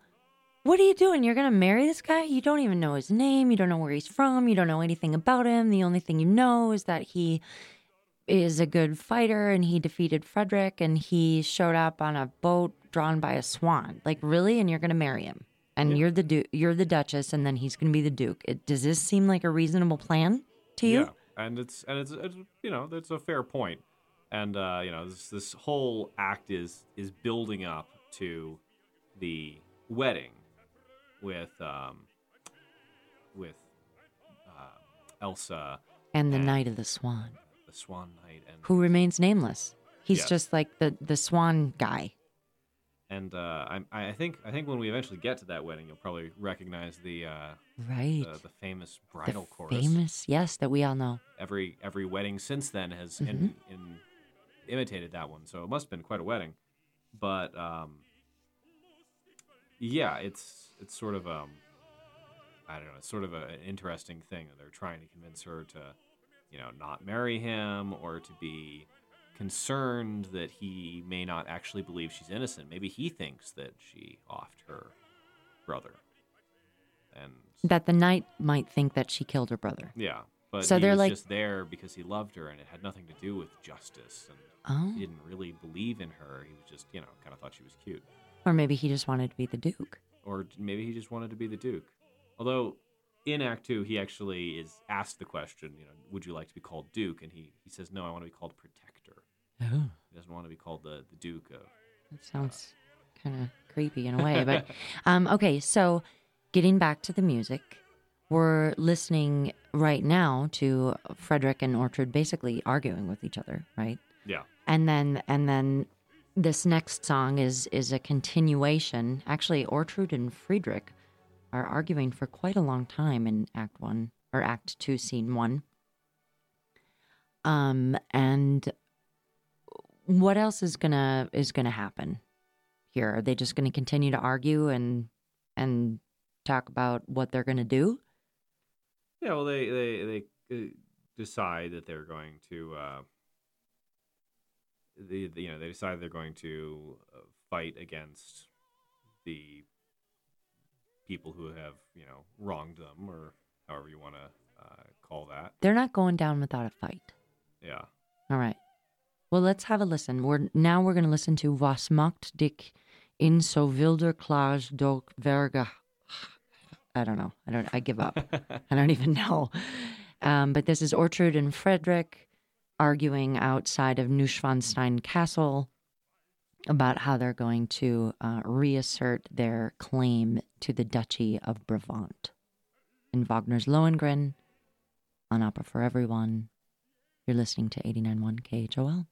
what are you doing? You're going to marry this guy? You don't even know his name. You don't know where he's from. You don't know anything about him. The only thing you know is that he is a good fighter, and he defeated Friedrich, and he showed up on a boat drawn by a swan. Like, really? And you're going to marry him. And yeah. you're the du- you're the Duchess, and then he's going to be the Duke. It, does this seem like a reasonable plan to you? Yeah. And it's and it's, it's you know that's a fair point, and uh, you know this this whole act is is building up to the wedding with um with uh, Elsa and the and Knight of the Swan, the Swan Knight, and who remains nameless. He's yeah. just like the, the Swan guy. And uh, I I think I think when we eventually get to that wedding, you'll probably recognize the uh, right the, the famous bridal the chorus. Famous, yes, that we all know. Every every wedding since then has mm-hmm. in, in imitated that one, so it must have been quite a wedding. But um, yeah, it's it's sort of um I don't know, it's sort of a, an interesting thing that they're trying to convince her to, you know, not marry him or to be concerned that he may not actually believe she's innocent. Maybe he thinks that she offed her brother, and that the knight might think that she killed her brother. Yeah, but so he they're was like, just there because he loved her, and it had nothing to do with justice. And oh. he didn't really believe in her. He was just, you know, kind of thought she was cute. Or maybe he just wanted to be the Duke. Or maybe he just wanted to be the Duke. Although in Act Two, he actually is asked the question, you know, would you like to be called Duke? And he, he says, no, I want to be called Protector. Oh. He doesn't want to be called the, the Duke of... That sounds uh, kind of creepy in a way, but... um, okay, so getting back to the music, We're listening right now to Friedrich and Ortrud basically arguing with each other, right? Yeah. And then and then this next song is is a continuation. Actually, Ortrud and Friedrich are arguing for quite a long time in Act One or Act Two, Scene One. Um, and what else is gonna is gonna happen here? Are they just gonna continue to argue and and talk about what they're gonna do? Yeah, well, they they they decide that they're going to, uh, the, the you know, they decide they're going to fight against the people who have, you know, wronged them, or however you want to uh, call that. They're not going down without a fight. Yeah. All right. Well, let's have a listen. We're now we're going to listen to Was macht dich in so wilder Klaas durch Berge. I don't know. I don't. I give up. I don't even know. Um, but this is Ortrud and Friedrich arguing outside of Neuschwanstein Castle about how they're going to uh, reassert their claim to the Duchy of Brabant. In Wagner's Lohengrin, on Opera for Everyone, you're listening to eighty-nine point one K H O L.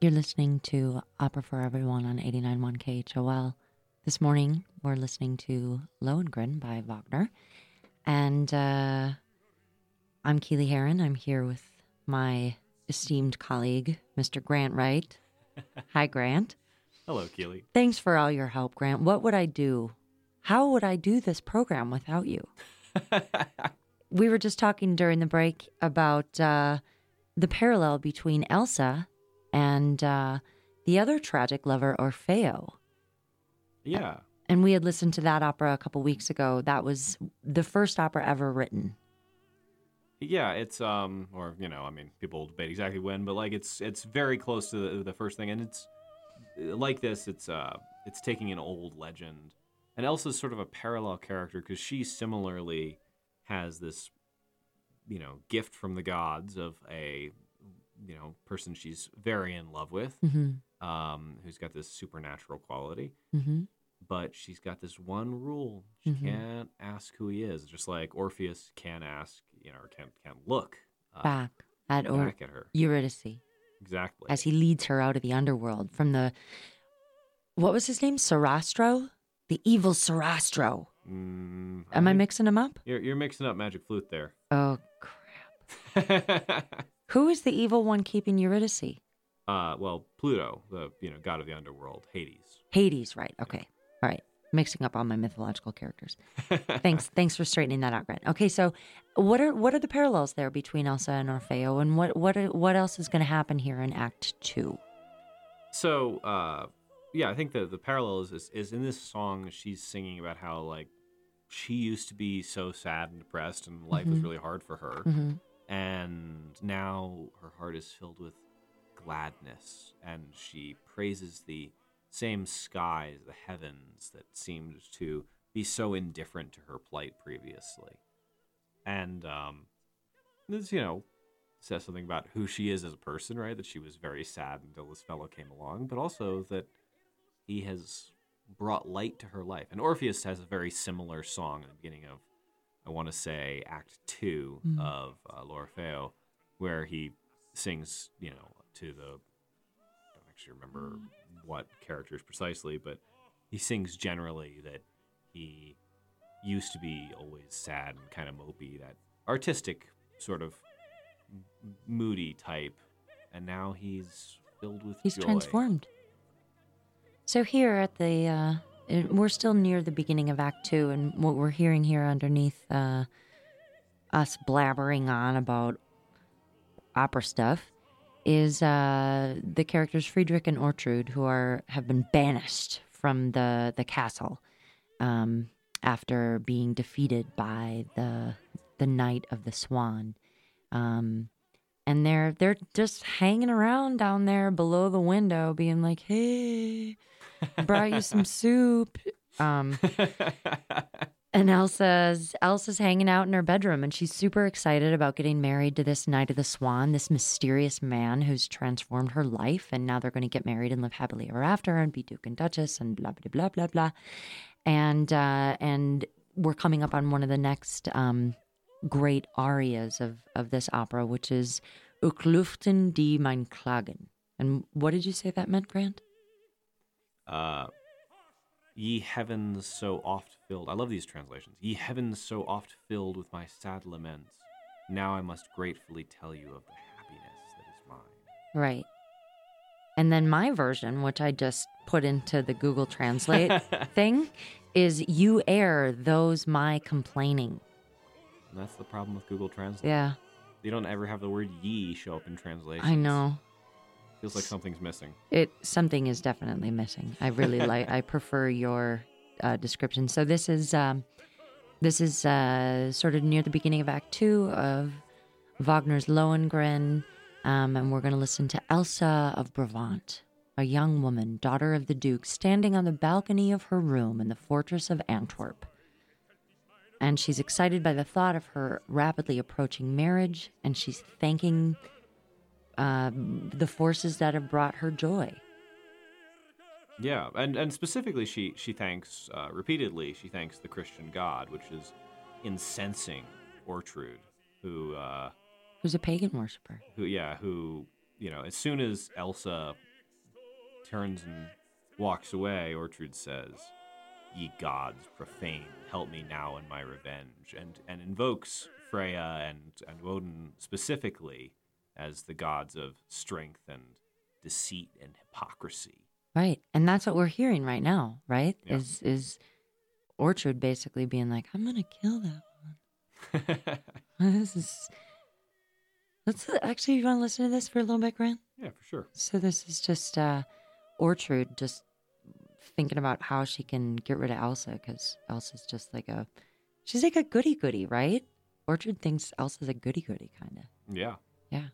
You're listening to Opera for Everyone on eighty-nine point one K H O L. This morning, we're listening to Lohengrin by Wagner. And uh, I'm Keely Heron. I'm here with my esteemed colleague, Mister Grant Wright. Hi, Grant. Hello, Keely. Thanks for all your help, Grant. What would I do? How would I do this program without you? We were just talking during the break about uh, the parallel between Elsa and uh, the other tragic lover, Orfeo. Yeah. And we had listened to that opera a couple weeks ago. That was the first opera ever written. Yeah, it's, um, or, you know, I mean, people will debate exactly when, but, like, it's it's very close to the, the first thing. And it's, like this, it's uh, it's taking an old legend. And Elsa's sort of a parallel character because she similarly has this, you know, gift from the gods of a, you know, person she's very in love with, mm-hmm. um, who's got this supernatural quality. Mm-hmm. But she's got this one rule. She mm-hmm. can't ask who he is, just like Orpheus can't ask, you know, or can't, can't look uh, back, at, or- back at her. Eurydice. Exactly. As he leads her out of the underworld from the, what was his name? Sarastro? The evil Sarastro. Mm, Am I, I mixing him up? You're, you're mixing up Magic Flute there. Oh, crap. Who is the evil one keeping Eurydice? Uh, well, Pluto, the you know god of the underworld, Hades. Hades, right. Okay. Yeah. All right. Mixing up all my mythological characters. Thanks. Thanks for straightening that out, Grant. Okay, so what are what are the parallels there between Elsa and Orfeo, and what what are, what else is going to happen here in Act Two? So, uh, yeah, I think the the parallels is, is in this song she's singing about how like she used to be so sad and depressed, and life mm-hmm. was really hard for her, mm-hmm. and now her heart is filled with gladness, and she praises the same skies, the heavens that seemed to be so indifferent to her plight previously. And um, this, you know, says something about who she is as a person, right? That she was very sad until this fellow came along, but also that he has brought light to her life. And Orpheus has a very similar song at the beginning of, I want to say, Act Two mm. of uh, L'Orfeo, where he sings, you know, to the, I don't actually remember what characters precisely, but he sings generally that he used to be always sad and kind of mopey, that artistic sort of moody type, and now he's filled with he's joy. He's transformed. So here at the, uh, we're still near the beginning of Act Two, and what we're hearing here underneath uh, us blabbering on about opera stuff is uh, the characters Friedrich and Ortrud, who are have been banished from the, the castle um, after being defeated by the the Knight of the Swan. Um, and they're they're just hanging around down there below the window being like, hey, I brought you some soup. Um, and Elsa's Elsa's hanging out in her bedroom, and she's super excited about getting married to this Knight of the Swan, this mysterious man who's transformed her life, and now they're going to get married and live happily ever after and be Duke and Duchess and blah, blah, blah, blah, blah. And, uh, and we're coming up on one of the next um, great arias of, of this opera, which is "Uch luften die mein Klagen." And what did you say that meant, Grant? Uh, ye heavens so oft filled, I love these translations, ye heavens so oft filled with my sad laments, now I must gratefully tell you of the happiness that is mine. Right. And then my version, which I just put into the Google Translate thing, is you air those my complaining. And that's the problem with Google Translate. Yeah. You don't ever have the word ye show up in translation. I know. Feels like something's missing. It something is definitely missing. I really like. I prefer your uh, description. So this is um, this is uh, sort of near the beginning of Act Two of Wagner's Lohengrin, um, and we're going to listen to Elsa of Brabant, a young woman, daughter of the Duke, standing on the balcony of her room in the fortress of Antwerp, and she's excited by the thought of her rapidly approaching marriage, and she's thanking Uh, the forces that have brought her joy. Yeah, and, and specifically she, she thanks, uh, repeatedly, she thanks the Christian God, which is incensing Ortrud, who... Uh, Who's a pagan worshiper. Who, yeah, who, you know, as soon as Elsa turns and walks away, Ortrud says, "Ye gods profane, help me now in my revenge," and, and invokes Freya and, and Odin specifically as the gods of strength and deceit and hypocrisy. Right. And that's what we're hearing right now, right? Yeah. Is is Ortrud basically being like, I'm going to kill that one. This is... Let's actually, you want to listen to this for a little bit, Grant? Yeah, for sure. So this is just uh, Ortrud just thinking about how she can get rid of Elsa, because Elsa's just like a... She's like a goody-goody, right? Ortrud thinks Elsa's a goody-goody, kind of. Yeah. Yeah.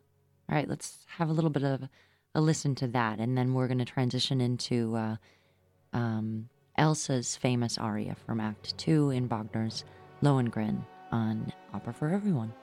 All right, let's have a little bit of a listen to that, and then we're going to transition into uh, um, Elsa's famous aria from Act Two in Wagner's Lohengrin on Opera for Everyone.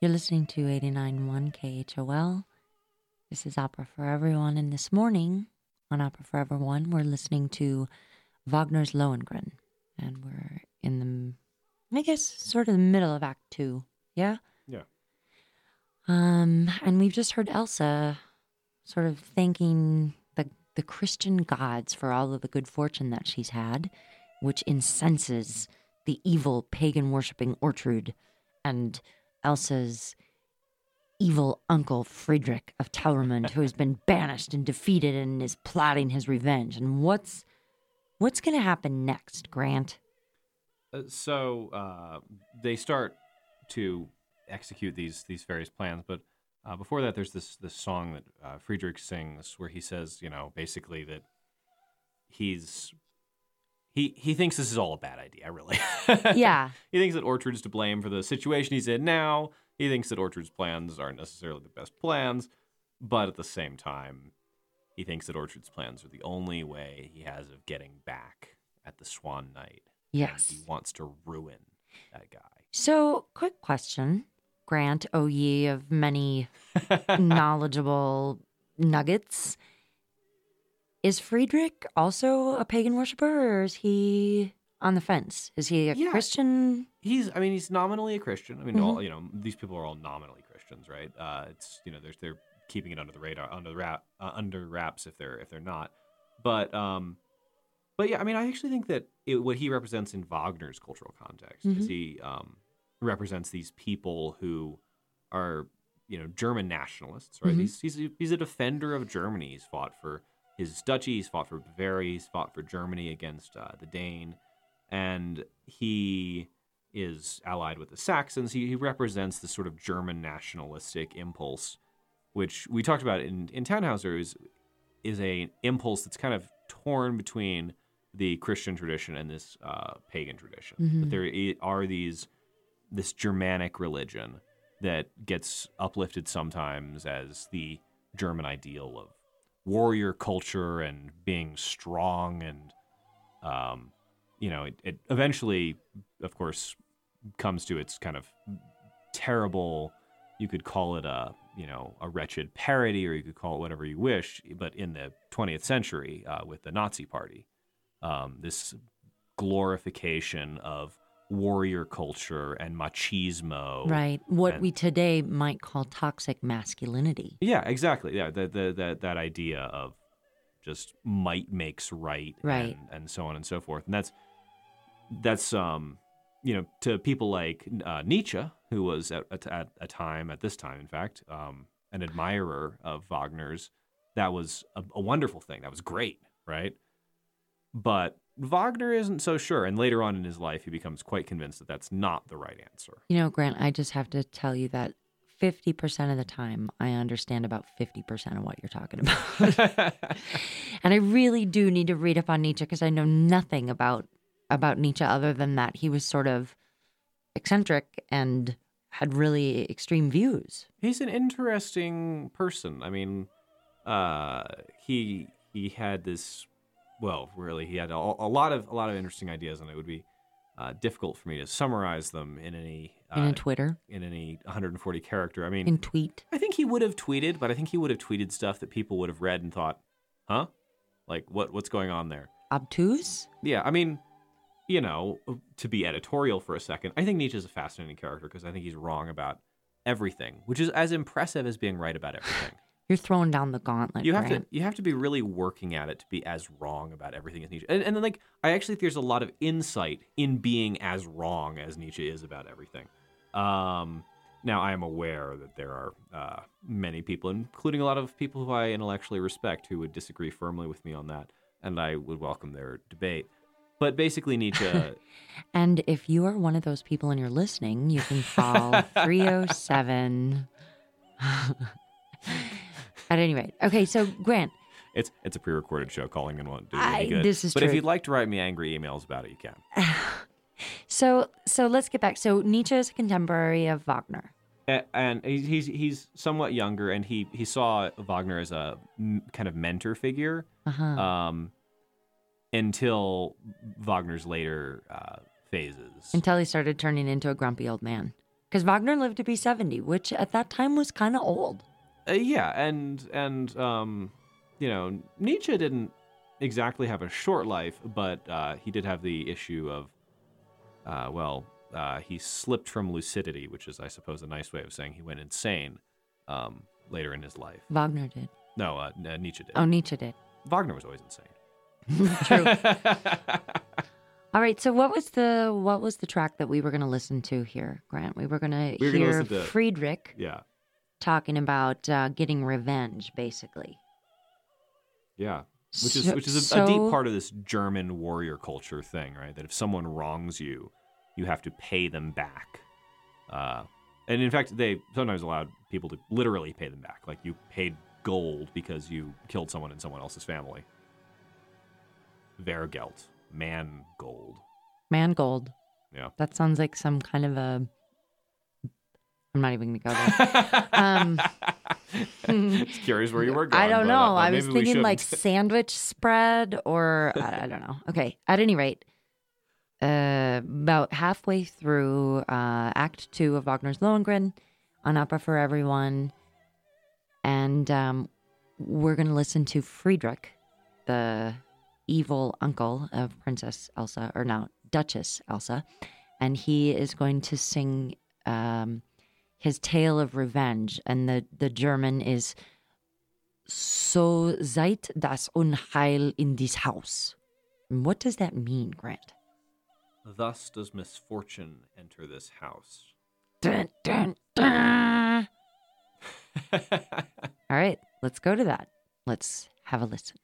You're listening to eighty-nine point one K H O L. This is Opera for Everyone, and this morning on Opera for Everyone, we're listening to Wagner's Lohengrin, and we're in the, I guess, sort of the middle of Act Two, yeah? Yeah. Um, and we've just heard Elsa sort of thanking the, the Christian gods for all of the good fortune that she's had, which incenses the evil pagan-worshipping Ortrud and Elsa's evil uncle, Friedrich of Telramund, who has been banished and defeated and is plotting his revenge. And what's what's going to happen next, Grant? Uh, so uh, they start to execute these these various plans, but uh, before that, there's this this song that uh, Friedrich sings where he says, you know, basically that he's He he thinks this is all a bad idea, really. Yeah. He thinks that Ortrud's to blame for the situation he's in now. He thinks that Ortrud's plans aren't necessarily the best plans. But at the same time, he thinks that Ortrud's plans are the only way he has of getting back at the Swan Knight. Yes. And he wants to ruin that guy. So, quick question, Grant, O ye of many knowledgeable nuggets. Is Friedrich also a pagan worshiper, or is he on the fence? Is he a yeah, Christian? He's, I mean, he's nominally a Christian. I mean, mm-hmm. all, you know, these people are all nominally Christians, right? Uh, it's, you know, they're they're keeping it under the radar, under the wrap, uh, under wraps if they're if they're not. But um, but yeah, I mean, I actually think that it, what he represents in Wagner's cultural context mm-hmm. is he um, represents these people who are, you know, German nationalists, right? Mm-hmm. He's he's he's a defender of Germany. He's fought for his duchy, he's fought for Bavaria, he's fought for Germany against uh, the Dane, and he is allied with the Saxons. He, he represents the sort of German nationalistic impulse, which we talked about in, in Tannhauser, is, is an impulse that's kind of torn between the Christian tradition and this uh, pagan tradition. Mm-hmm. But there are these, this Germanic religion that gets uplifted sometimes as the German ideal of warrior culture and being strong, and um, you know, it, it eventually, of course, comes to its kind of terrible. You could call it a, you know, a wretched parody, or you could call it whatever you wish. But in the twentieth century, uh, with the Nazi Party, um, this glorification of warrior culture and machismo, right? What and, we today might call toxic masculinity. Yeah, exactly. Yeah, the, the, the, that idea of just might makes right, right, and, and so on and so forth. And that's that's um, you know, to people like uh, Nietzsche, who was at, at, at a time at this time, in fact, um, an admirer of Wagner's. That was a, a wonderful thing. That was great, right? But Wagner isn't so sure, and later on in his life, he becomes quite convinced that that's not the right answer. You know, Grant, I just have to tell you that fifty percent of the time, I understand about fifty percent of what you're talking about. And I really do need to read up on Nietzsche, because I know nothing about, about Nietzsche other than that he was sort of eccentric and had really extreme views. He's an interesting person. I mean, uh, he he had this... Well, really, he had a, a lot of a lot of interesting ideas, and it would be uh, difficult for me to summarize them in any uh, in a Twitter in any one hundred forty character. I mean, in tweet. I think he would have tweeted, but I think he would have tweeted stuff that people would have read and thought, "Huh, like what what's going on there?" Obtuse. Yeah, I mean, you know, to be editorial for a second, I think Nietzsche's a fascinating character because I think he's wrong about everything, which is as impressive as being right about everything. You're throwing down the gauntlet. You have Grant. to you have to be really working at it to be as wrong about everything as Nietzsche. And, and then, like, I actually think there's a lot of insight in being as wrong as Nietzsche is about everything. Um, now, I am aware that there are uh, many people, including a lot of people who I intellectually respect, who would disagree firmly with me on that, and I would welcome their debate. But basically, Nietzsche... And if you are one of those people and you're listening, you can call three oh seven... At any rate. Okay, so Grant. It's it's a pre-recorded show. Calling in won't do any good. This is but true. But if you'd like to write me angry emails about it, you can. so so let's get back. So Nietzsche is a contemporary of Wagner. And, and he's he's somewhat younger, and he, he saw Wagner as a m- kind of mentor figure uh-huh. um, until Wagner's later uh, phases. Until he started turning into a grumpy old man. Because Wagner lived to be seventy, which at that time was kind of old. Uh, yeah, and, and um, you know, Nietzsche didn't exactly have a short life, but uh, he did have the issue of, uh, well, uh, he slipped from lucidity, which is, I suppose, a nice way of saying he went insane um, later in his life. Wagner did. No, uh, uh, Nietzsche did. Oh, Nietzsche did. Wagner was always insane. True. All right, so what was the what was the track that we were going to listen to here, Grant? We were going to we hear to Friedrich yeah. talking about uh, getting revenge, basically. Yeah, which is so, which is a, so... a deep part of this German warrior culture thing, right? That if someone wrongs you, you have to pay them back. Uh, and in fact, they sometimes allowed people to literally pay them back. Like you paid gold because you killed someone in someone else's family. Wehrgeld. Man gold. Man gold. Yeah. That sounds like some kind of a... I'm not even going to go there. um, it's curious where you were going. I don't know. I was thinking like sandwich spread or... I, I don't know. Okay. At any rate, uh, about halfway through uh, Act Two of Wagner's Lohengrin on Opera for Everyone, and um, we're going to listen to Friedrich, the... evil uncle of Princess Elsa, or now Duchess Elsa, and he is going to sing um, his tale of revenge, and the, the German is "So seit das Unheil in dies Haus." And what does that mean, Grant? Thus does misfortune enter this house. Dun, dun, dun. All right, let's go to that. Let's have a listen.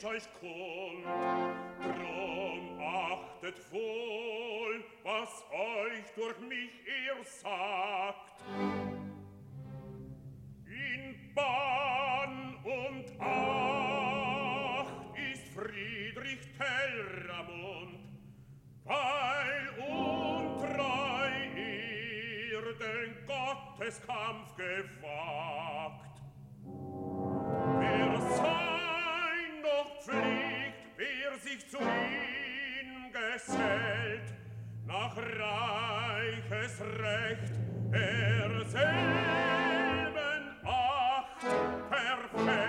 ich euch kund. Drum achtet wohl, was euch durch mich ihr sagt. In Bann und Acht ist Friedrich Telramund, weil untreu ihr den Gotteskampf gewagt. Wer sein noch pflegt, wer sich zu ihm gesellt, nach reiches Recht erselben Acht verfällt.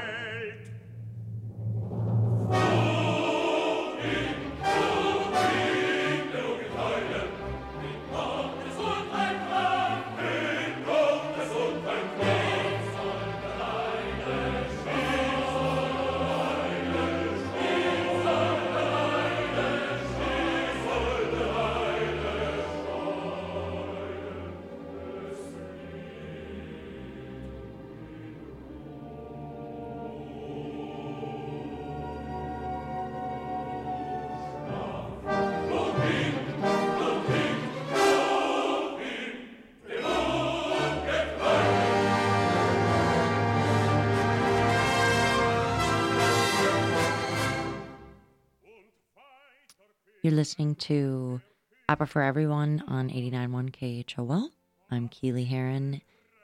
You're listening to Opera for Everyone on eighty-nine point one K H O L. I'm Keely Heron,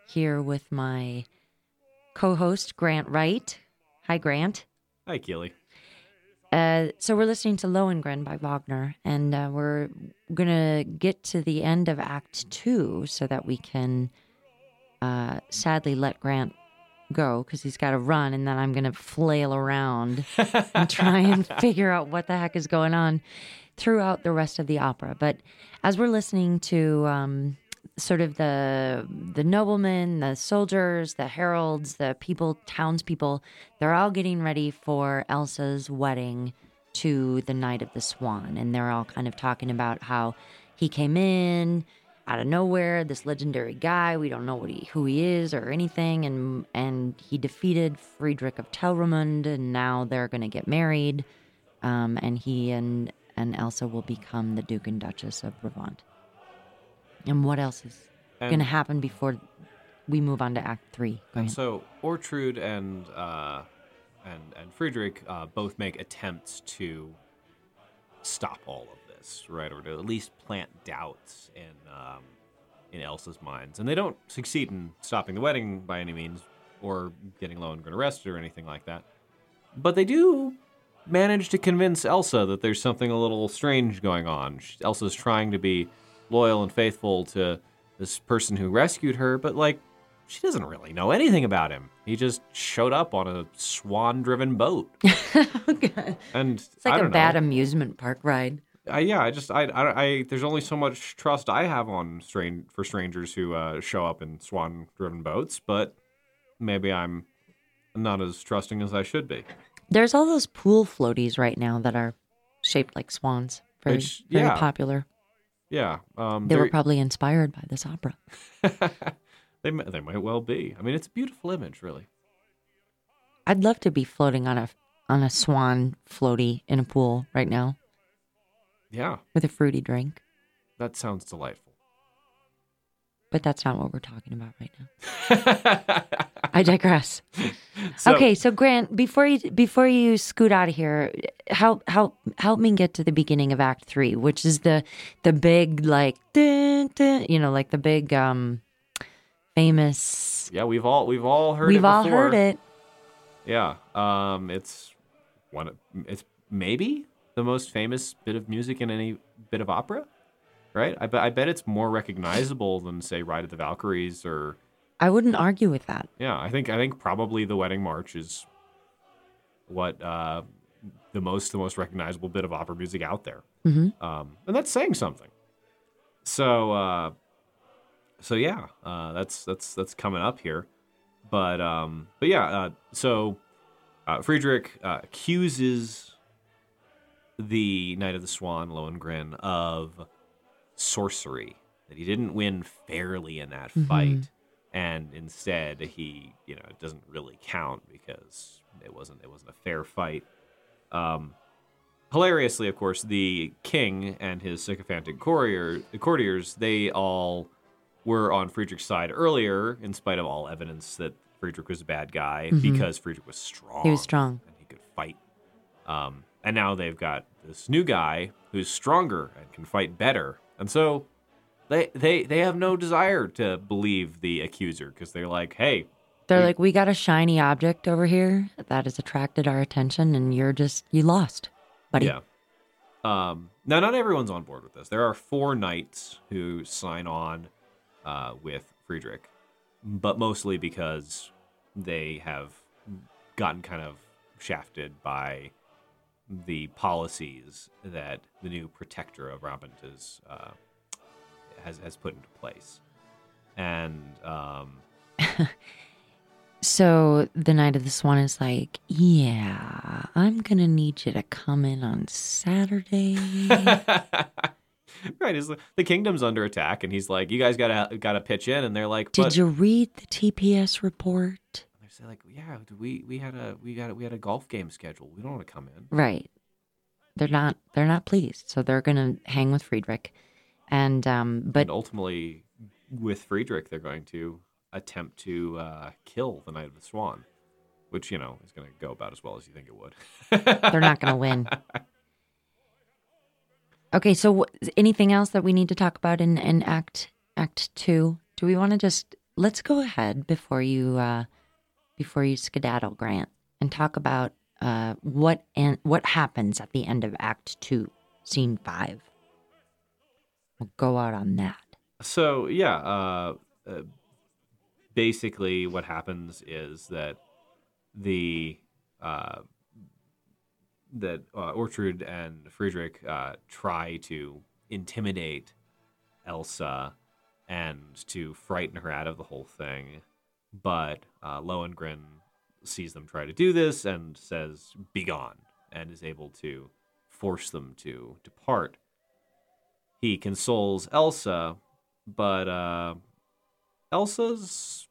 here with my co-host, Grant Wright. Hi, Grant. Hi, Keely. Uh, so we're listening to Lohengrin by Wagner, and uh, we're going to get to the end of Act two so that we can uh, sadly let Grant go, because he's got to run, and then I'm going to flail around and try and figure out what the heck is going on throughout the rest of the opera. But as we're listening to um, sort of the the noblemen, the soldiers, the heralds, the people, townspeople, they're all getting ready for Elsa's wedding to the Knight of the Swan. And they're all kind of talking about how he came in out of nowhere, this legendary guy, we don't know what he, who he is or anything, and and he defeated Friedrich of Telramund, and now they're going to get married, um, and he and and Elsa will become the Duke and Duchess of Brabant. And what else is going to happen before we move on to Act Three? And so Ortrud and uh, and and Friedrich uh, both make attempts to stop all of them. Right, or to at least plant doubts in um, in Elsa's minds, and they don't succeed in stopping the wedding by any means, or getting Lohengrin arrested or anything like that. But they do manage to convince Elsa that there's something a little strange going on. She, Elsa's trying to be loyal and faithful to this person who rescued her, but like she doesn't really know anything about him. He just showed up on a swan-driven boat. Okay. And it's like I don't a bad know. amusement park ride. I, yeah, I just, I, I, I, there's only so much trust I have on strain for strangers who uh, show up in swan-driven boats, but maybe I'm not as trusting as I should be. There's all those pool floaties right now that are shaped like swans. Very, Which, yeah. very popular. Yeah. Um, they were probably inspired by this opera. they, they might well be. I mean, it's a beautiful image, really. I'd love to be floating on a, on a swan floaty in a pool right now. Yeah. With a fruity drink. That sounds delightful. But that's not what we're talking about right now. I digress. So, okay, so Grant, before you before you scoot out of here, help help help me get to the beginning of Act Three, which is the the big like dun, dun, you know, like the big um famous. Yeah, we've all we've all heard we've it. We've all heard it. Yeah. Um it's one it's maybe the most famous bit of music in any bit of opera, right? I, be, I bet it's more recognizable than, say, Ride of the Valkyries or... I wouldn't argue with that. Yeah, I think I think probably the Wedding March is what uh, the most the most recognizable bit of opera music out there. Mm-hmm. Um, and that's saying something. So, uh, so yeah, uh, that's that's that's coming up here. But um, but yeah, uh, so uh, Friedrich uh, accuses the Knight of the Swan, Lohengrin, of sorcery, that he didn't win fairly in that mm-hmm. fight, and instead he, you know, it doesn't really count because it wasn't it wasn't a fair fight. Um, hilariously, of course, the king and his sycophantic courier, courtiers, they all were on Friedrich's side earlier, in spite of all evidence that Friedrich was a bad guy, mm-hmm. because Friedrich was strong. He was strong. And he could fight. Um, and now they've got this new guy who's stronger and can fight better. And so they they, they have no desire to believe the accuser, because they're like, hey. They're we, like, we got a shiny object over here that has attracted our attention, and you're just, you lost, buddy. Yeah. Um, now, not everyone's on board with this. There are four knights who sign on uh, with Friedrich, but mostly because they have gotten kind of shafted by the policies that the new protector of Brabant is uh, has has put into place. And um, so the Knight of the Swan is like, yeah, I'm gonna need you to come in on Saturday. Right, is the kingdom's under attack, and he's like, "You guys gotta gotta pitch in," and they're like, but... "Did you read the T P S report?" And they're like, "Yeah, we we had a we got a, we had a golf game scheduled. We don't want to come in." Right, they're not they're not pleased, so they're gonna hang with Friedrich, and um, but and ultimately with Friedrich, they're going to attempt to uh, kill the Knight of the Swan, which you know is gonna go about as well as you think it would. They're not gonna win. Okay, so wh- anything else that we need to talk about in, in Act Act Two? Do we want to just let's go ahead before you uh, before you skedaddle, Grant, and talk about uh, what an- what happens at the end of Act Two, Scene Five. We'll go out on that. So yeah, uh, uh, basically what happens is that the. Uh, that uh, Ortrud and Friedrich uh, try to intimidate Elsa and to frighten her out of the whole thing. But uh, Lohengrin sees them try to do this and says, "Be gone," and is able to force them to depart. He consoles Elsa, but uh, Elsa's...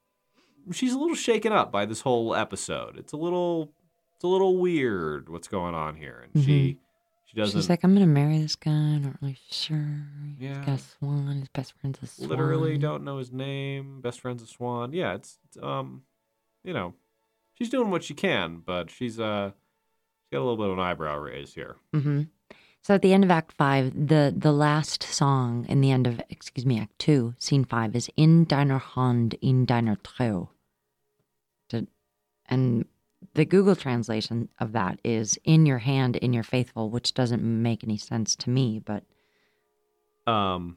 she's a little shaken up by this whole episode. It's a little... It's a little weird what's going on here. And mm-hmm. she she doesn't... She's like, I'm going to marry this guy. I'm not really sure. He's yeah. got a swan. His best friend's a swan. Literally don't know his name. Best friend's a swan. Yeah, it's, it's um, you know, she's doing what she can, but she's uh, she's got a little bit of an eyebrow raise here. Mm-hmm. So at the end of Act five, the, the last song in the end of, excuse me, Act two, Scene five, is In Deiner Hand, In Deiner Treu. And... the Google translation of that is "in your hand, in your faithful," which doesn't make any sense to me, but um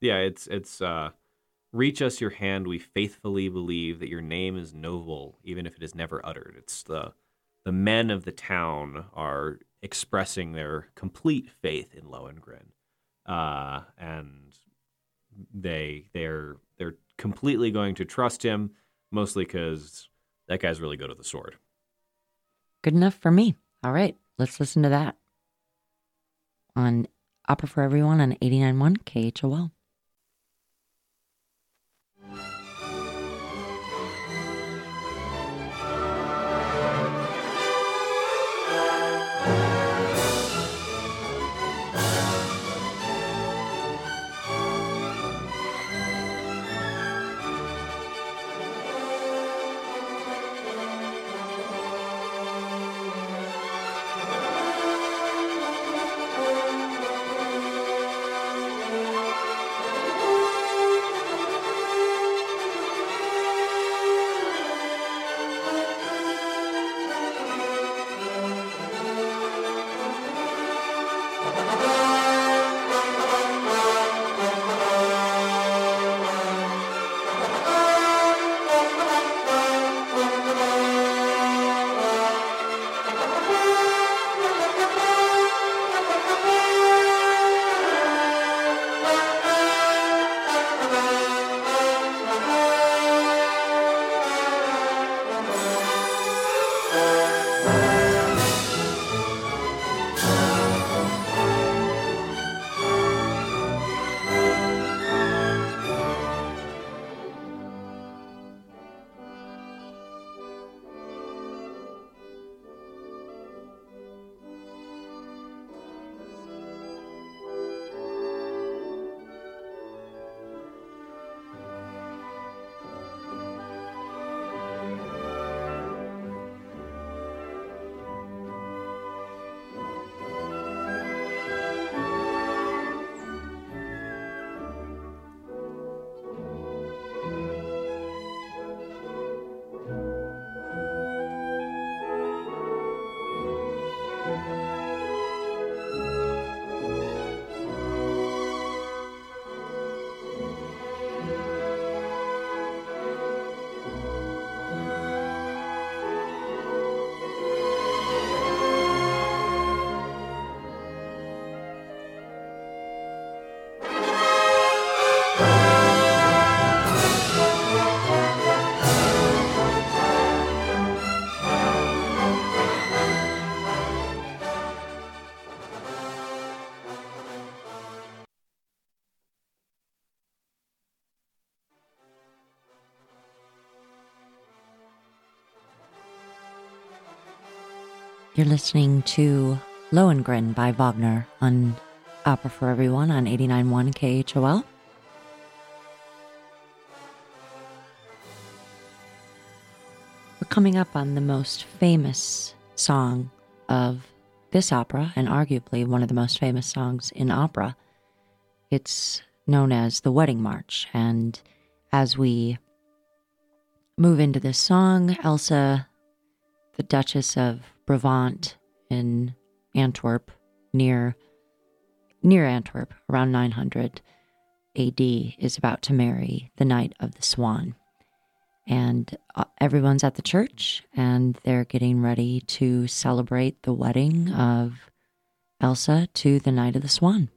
yeah, it's it's uh reach us your hand, we faithfully believe that your name is noble, even if it is never uttered. It's the the men of the town are expressing their complete faith in Lohengrin. Uh and they they're they're completely going to trust him, mostly because that guy's really good with the sword. Good enough for me. All right, let's listen to that on Opera for Everyone on eighty-nine point one K H O L. You're listening to Lohengrin by Wagner on Opera for Everyone on eighty-nine point one K H O L. We're coming up on the most famous song of this opera, and arguably one of the most famous songs in opera. It's known as the Wedding March, and as we move into this song, Elsa, the Duchess of Brabant in Antwerp, near near Antwerp, around nine hundred A D, is about to marry the Knight of the Swan. And uh, everyone's at the church, and they're getting ready to celebrate the wedding of Elsa to the Knight of the Swan.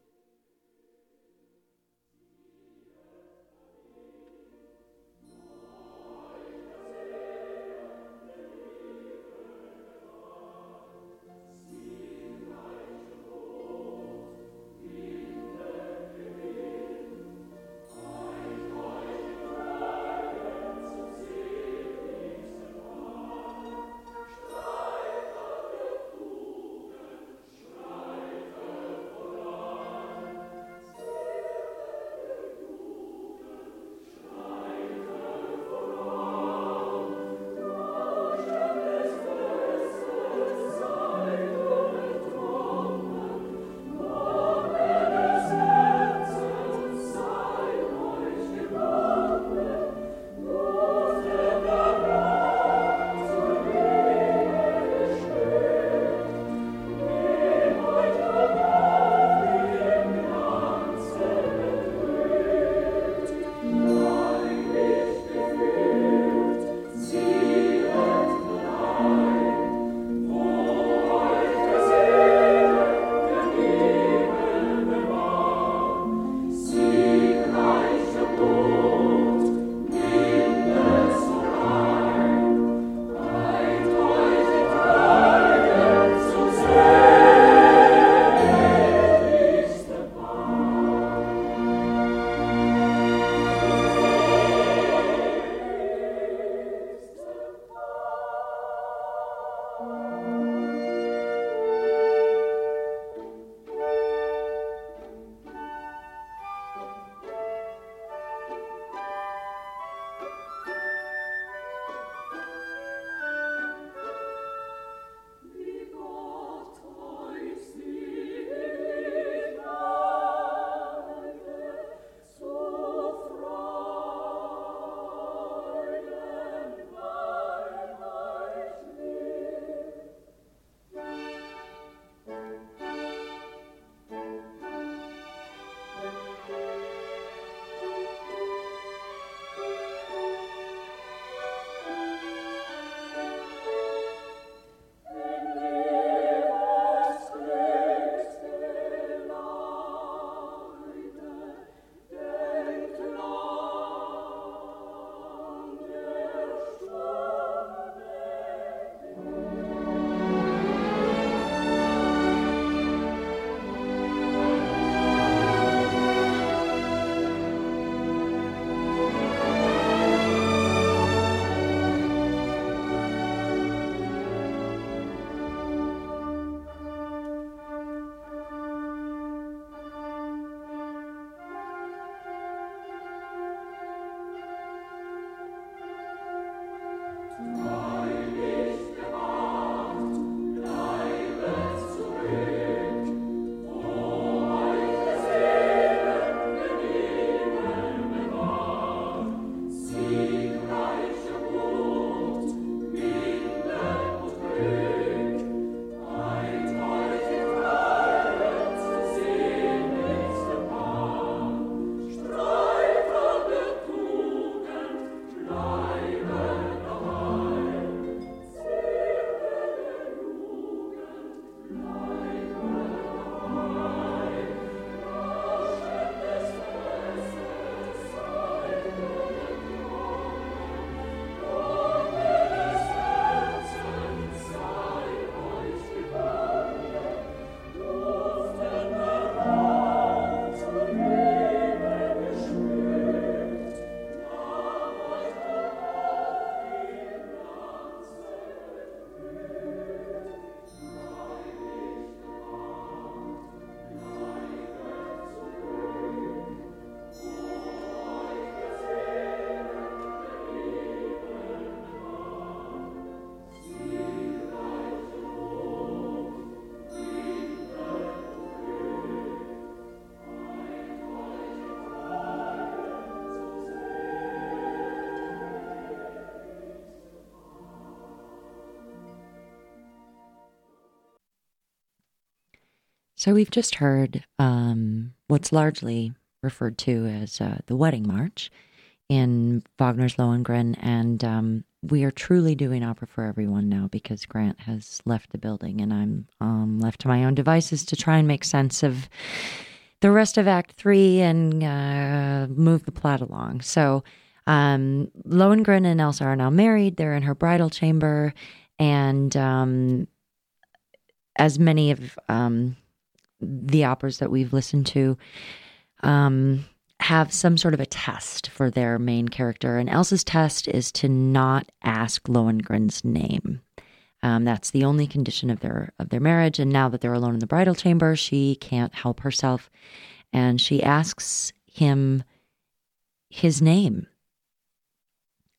So we've just heard um, what's largely referred to as uh, the Wedding March in Wagner's Lohengrin, and um, we are truly doing opera for everyone now because Grant has left the building, and I'm um, left to my own devices to try and make sense of the rest of Act Three and uh, move the plot along. So um, Lohengrin and Elsa are now married. They're in her bridal chamber, and um, as many of um, the operas that we've listened to um, have some sort of a test for their main character. And Elsa's test is to not ask Lohengrin's name. Um, that's the only condition of their of their marriage. And now that they're alone in the bridal chamber, she can't help herself. And she asks him his name.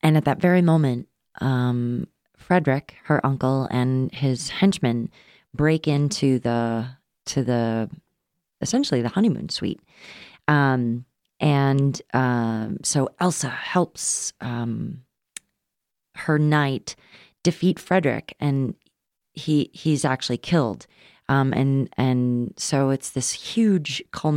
And at that very moment, um, Friedrich, her uncle, and his henchmen break into the to the essentially the honeymoon suite. Um, and uh, so Elsa helps um, her knight defeat Friedrich, and he he's actually killed. Um, and and so it's this huge culmination